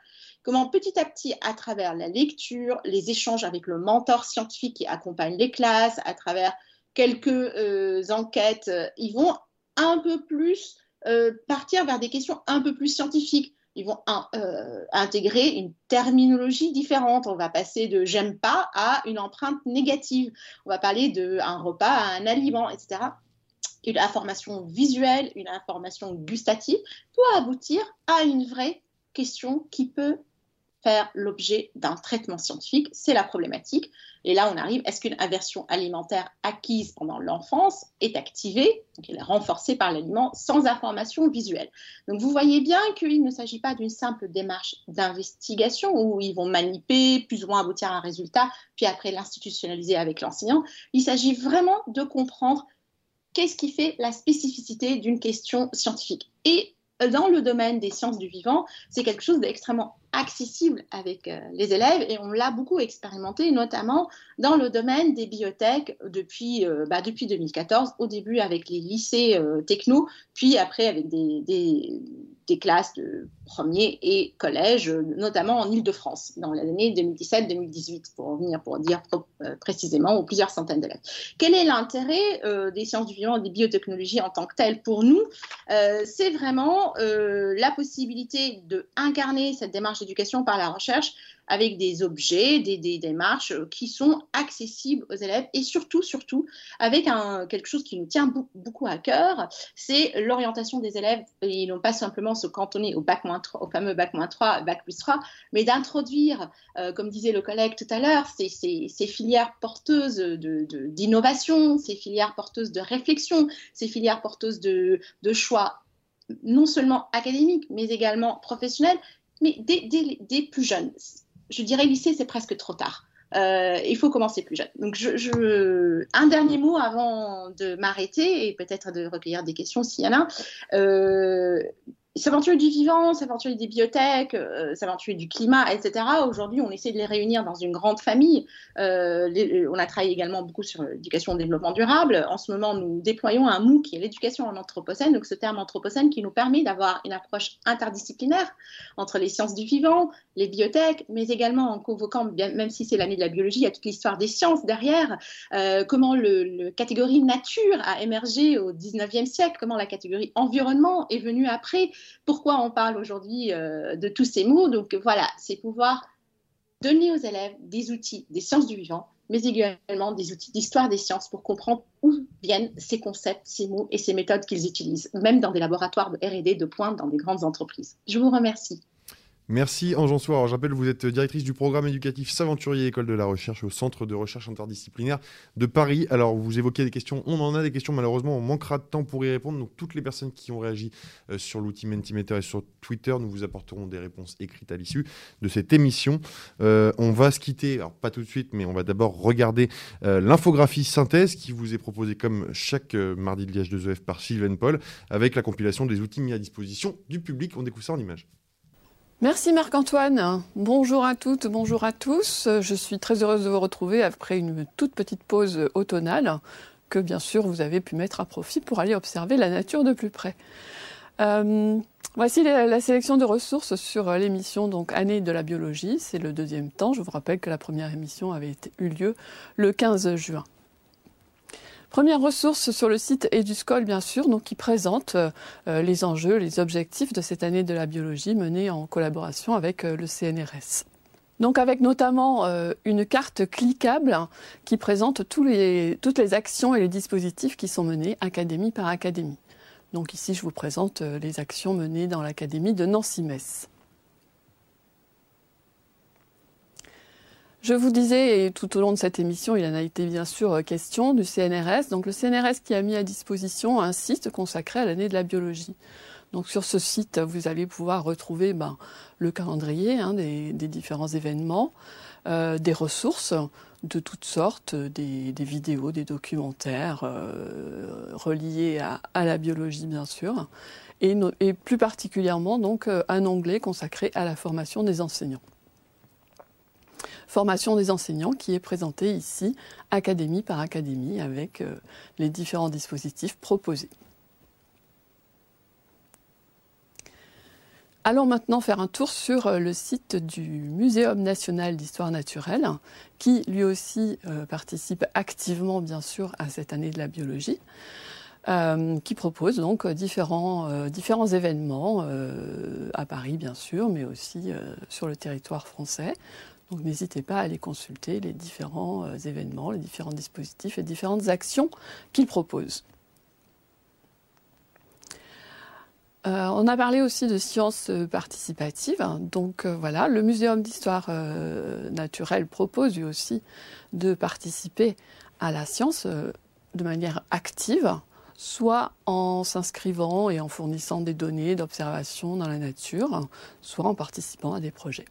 Comment petit à petit, à travers la lecture, les échanges avec le mentor scientifique qui accompagne les classes, à travers quelques euh, enquêtes, euh, ils vont un peu plus euh, partir vers des questions un peu plus scientifiques. Ils vont un, euh, intégrer une terminologie différente. On va passer de « j'aime pas » à une empreinte négative. On va parler d'un repas à un aliment, et cetera. Une information visuelle, une information gustative doit aboutir à une vraie question qui peut faire l'objet d'un traitement scientifique, c'est la problématique. Et là, on arrive, est-ce qu'une aversion alimentaire acquise pendant l'enfance est activée, donc elle est renforcée par l'aliment, sans information visuelle. Donc, vous voyez bien qu'il ne s'agit pas d'une simple démarche d'investigation où ils vont manipuler, plus ou moins aboutir à un résultat, puis après l'institutionnaliser avec l'enseignant. Il s'agit vraiment de comprendre qu'est-ce qui fait la spécificité d'une question scientifique. Et dans le domaine des sciences du vivant, c'est quelque chose d'extrêmement accessible avec euh, les élèves et on l'a beaucoup expérimenté, notamment dans le domaine des biotech depuis, euh, bah, depuis deux mille quatorze, au début avec les lycées euh, techno, puis après avec des, des, des classes de premier et collège, notamment en Île-de-France, dans l'année deux mille dix-sept deux mille dix-huit, pour revenir pour dire euh, précisément, aux plusieurs centaines d'élèves. Quel est l'intérêt euh, des sciences du vivant et des biotechnologies en tant que telles pour nous? euh, C'est vraiment euh, la possibilité d'incarner cette démarche d'éducation par la recherche avec des objets, des, des démarches qui sont accessibles aux élèves et surtout, surtout, avec un, quelque chose qui nous tient beaucoup à cœur, c'est l'orientation des élèves. Ils n'ont pas simplement se cantonner au bac moins trois, au fameux bac moins trois, bac plus trois, mais d'introduire, euh, comme disait le collègue tout à l'heure, ces, ces, ces filières porteuses de, de, d'innovation, ces filières porteuses de réflexion, ces filières porteuses de, de choix non seulement académiques, mais également professionnels, mais dès, dès, dès plus jeunes. Je dirais lycée, c'est presque trop tard. Euh, il faut commencer plus jeune. Donc, je, je... un dernier mot avant de m'arrêter et peut-être de recueillir des questions s'il y en a. Euh, S'aventurer du vivant, s'aventurer des biotech, euh, s'aventurer du climat, et cetera. Aujourd'hui, on essaie de les réunir dans une grande famille. Euh, les, on a travaillé également beaucoup sur l'éducation au développement durable. En ce moment, nous déployons un M O O C qui est l'éducation en anthropocène, donc ce terme anthropocène qui nous permet d'avoir une approche interdisciplinaire entre les sciences du vivant, les biotech, mais également en convoquant, bien, même si c'est l'année de la biologie, il y a toute l'histoire des sciences derrière, euh, comment la catégorie nature a émergé au dix-neuvième siècle, comment la catégorie environnement est venue après. Pourquoi on parle aujourd'hui euh, de tous ces mots? Donc voilà, c'est pouvoir donner aux élèves des outils des sciences du vivant, mais également des outils d'histoire des sciences pour comprendre où viennent ces concepts, ces mots et ces méthodes qu'ils utilisent, même dans des laboratoires de R et D de pointe, dans des grandes entreprises. Je vous remercie. Merci Ange Ansour. Je rappelle, vous êtes directrice du programme éducatif Savanturiers École de la Recherche au Centre de Recherche Interdisciplinaire de Paris. Alors, vous évoquez des questions, on en a des questions, malheureusement, on manquera de temps pour y répondre. Donc, toutes les personnes qui ont réagi euh, sur l'outil Mentimeter et sur Twitter, nous vous apporterons des réponses écrites à l'issue de cette émission. Euh, on va se quitter, alors pas tout de suite, mais on va d'abord regarder euh, l'infographie synthèse qui vous est proposée comme chaque euh, mardi de l'I H deux E F par Sylvain Paul, avec la compilation des outils mis à disposition du public. On découvre ça en images. Merci Marc-Antoine. Bonjour à toutes, bonjour à tous. Je suis très heureuse de vous retrouver après une toute petite pause automnale que bien sûr vous avez pu mettre à profit pour aller observer la nature de plus près. Euh, voici la, la sélection de ressources sur l'émission donc Année de la biologie. C'est le deuxième temps. Je vous rappelle que la première émission avait été, eu lieu le quinze juin. Première ressource sur le site Eduscol, bien sûr, donc qui présente euh, les enjeux, les objectifs de cette année de la biologie menée en collaboration avec euh, le C N R S. Donc avec notamment euh, une carte cliquable hein, qui présente tous les, toutes les actions et les dispositifs qui sont menés académie par académie. Donc ici, je vous présente euh, les actions menées dans l'académie de Nancy-Metz. Je vous disais, et tout au long de cette émission, il en a été bien sûr question du C N R S. Donc le C N R S qui a mis à disposition un site consacré à l'année de la biologie. Donc sur ce site, vous allez pouvoir retrouver ben, le calendrier hein, des, des différents événements, euh, des ressources de toutes sortes, des, des vidéos, des documentaires euh, reliés à, à la biologie bien sûr, et, no, et plus particulièrement donc un onglet consacré à la formation des enseignants. Formation des enseignants qui est présentée ici, académie par académie, avec euh, les différents dispositifs proposés. Allons maintenant faire un tour sur le site du Muséum national d'histoire naturelle, qui lui aussi euh, participe activement, bien sûr, à cette année de la biologie, euh, qui propose donc différents, euh, différents événements, euh, à Paris, bien sûr, mais aussi euh, sur le territoire français. Donc n'hésitez pas à aller consulter les différents euh, événements, les différents dispositifs et différentes actions qu'ils proposent. Euh, on a parlé aussi de sciences participatives. Donc euh, voilà, le Muséum d'histoire euh, naturelle propose lui aussi de participer à la science euh, de manière active, soit en s'inscrivant et en fournissant des données d'observation dans la nature, soit en participant à des projets.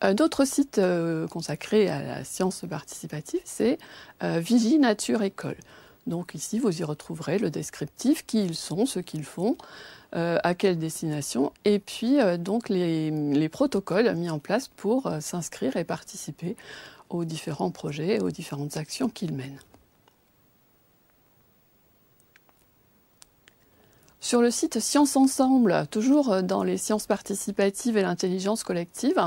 Un autre site consacré à la science participative, c'est Vigie Nature École. Donc ici, vous y retrouverez le descriptif, qui ils sont, ce qu'ils font, à quelle destination, et puis donc les, les protocoles mis en place pour s'inscrire et participer aux différents projets, aux différentes actions qu'ils mènent. Sur le site Sciences Ensemble, toujours dans les sciences participatives et l'intelligence collective,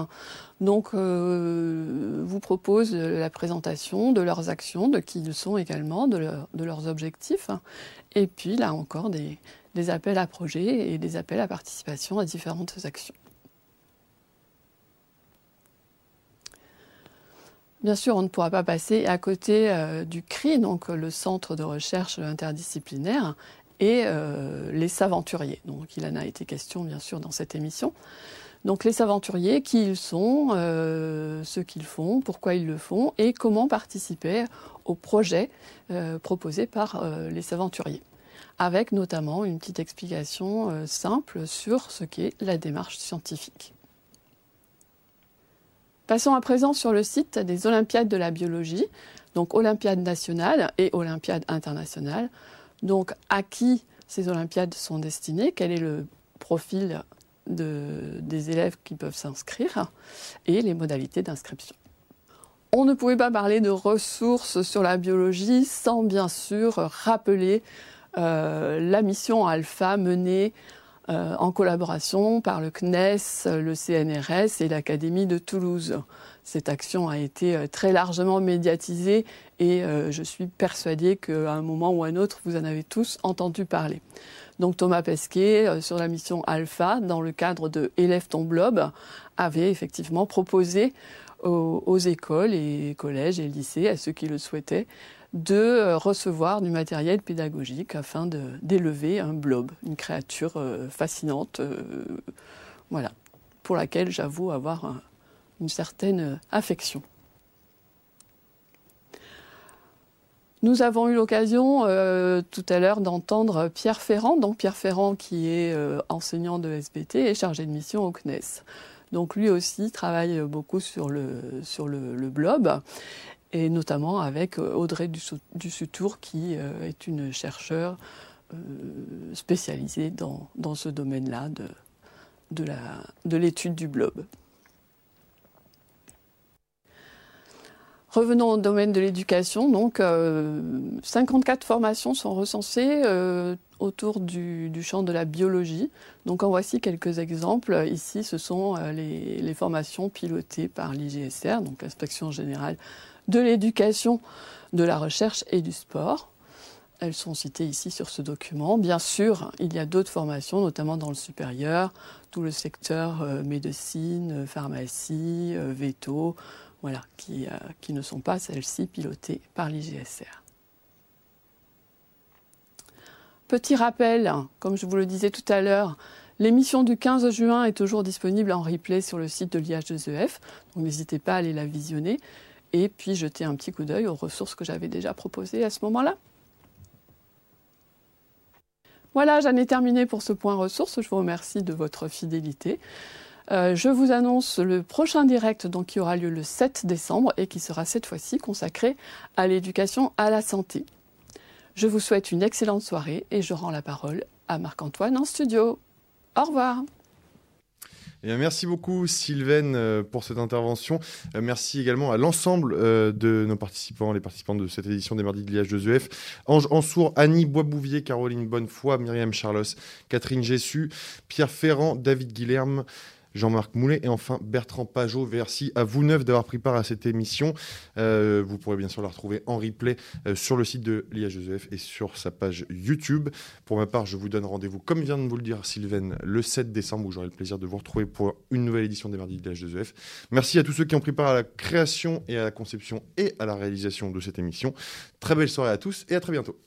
donc euh, vous propose la présentation de leurs actions, de qui ils sont également, de, leur, de leurs objectifs, et puis là encore des, des appels à projets et des appels à participation à différentes actions. Bien sûr, on ne pourra pas passer à côté euh, du C R I, donc le Centre de Recherche Interdisciplinaire, et euh, les Savanturiers. Donc il en a été question bien sûr dans cette émission. Donc les Savanturiers, qui ils sont, euh, ce qu'ils font, pourquoi ils le font et comment participer aux projets euh, proposés par euh, les Savanturiers. Avec notamment une petite explication euh, simple sur ce qu'est la démarche scientifique. Passons à présent sur le site des Olympiades de la biologie, donc Olympiades nationales et Olympiades internationales. Donc, à qui ces Olympiades sont destinées? Quel est le profil de, des élèves qui peuvent s'inscrire? Et les modalités d'inscription. On ne pouvait pas parler de ressources sur la biologie sans bien sûr rappeler euh, la mission Alpha menée euh, en collaboration par le C N E S, le C N R S et l'Académie de Toulouse. Cette action a été très largement médiatisée et euh, je suis persuadée qu'à un moment ou à un autre, vous en avez tous entendu parler. Donc Thomas Pesquet, euh, sur la mission Alpha, dans le cadre de Élève ton blob, avait effectivement proposé aux, aux écoles et collèges et lycées, à ceux qui le souhaitaient, de euh, recevoir du matériel pédagogique afin de d'élever un blob, une créature euh, fascinante, euh, voilà, pour laquelle j'avoue avoir un une certaine affection. Nous avons eu l'occasion euh, tout à l'heure d'entendre Pierre Ferrand, donc Pierre Ferrand qui est euh, enseignant de S B T et chargé de mission au C N E S. Donc lui aussi travaille beaucoup sur le, sur le, le blob, et notamment avec Audrey Dussutour qui euh, est une chercheure euh, spécialisés dans, dans ce domaine-là de, de la, de l'étude du blob. Revenons au domaine de l'éducation, donc euh, cinquante-quatre formations sont recensées euh, autour du, du champ de la biologie. Donc en voici quelques exemples. Ici, ce sont euh, les, les formations pilotées par l'I G S R, donc l'Inspection Générale de l'Éducation, de la Recherche et du Sport. Elles sont citées ici sur ce document. Bien sûr, il y a d'autres formations, notamment dans le supérieur, tout le secteur euh, médecine, pharmacie, euh, véto, voilà, qui, euh, qui ne sont pas celles-ci pilotées par l'I G S R. Petit rappel, comme je vous le disais tout à l'heure, l'émission du quinze juin est toujours disponible en replay sur le site de l'I H deux E F, donc n'hésitez pas à aller la visionner et puis jeter un petit coup d'œil aux ressources que j'avais déjà proposées à ce moment-là. Voilà, j'en ai terminé pour ce point ressources, je vous remercie de votre fidélité. Euh, je vous annonce le prochain direct donc, qui aura lieu le sept décembre et qui sera cette fois-ci consacré à l'éducation à la santé. Je vous souhaite une excellente soirée et je rends la parole à Marc-Antoine en studio. Au revoir. Eh bien, merci beaucoup Sylvaine pour cette intervention. Merci également à l'ensemble de nos participants, les participants de cette édition des mardis de l'I H deux E F. Ange Ansour, Annie Boisbouvier, Caroline Bonnefoy, Myriam Charles, Catherine Jessus, Pierre Ferrand, David Guilherme, Jean-Marc Moulet et enfin Bertrand Pajot. Merci à vous neuf d'avoir pris part à cette émission. Euh, vous pourrez bien sûr la retrouver en replay euh, sur le site de l'I H deux E F et sur sa page YouTube. Pour ma part, je vous donne rendez-vous, comme vient de vous le dire Sylvaine, le sept décembre où j'aurai le plaisir de vous retrouver pour une nouvelle édition des mardis de l'I H deux E F. Merci à tous ceux qui ont pris part à la création et à la conception et à la réalisation de cette émission. Très belle soirée à tous et à très bientôt.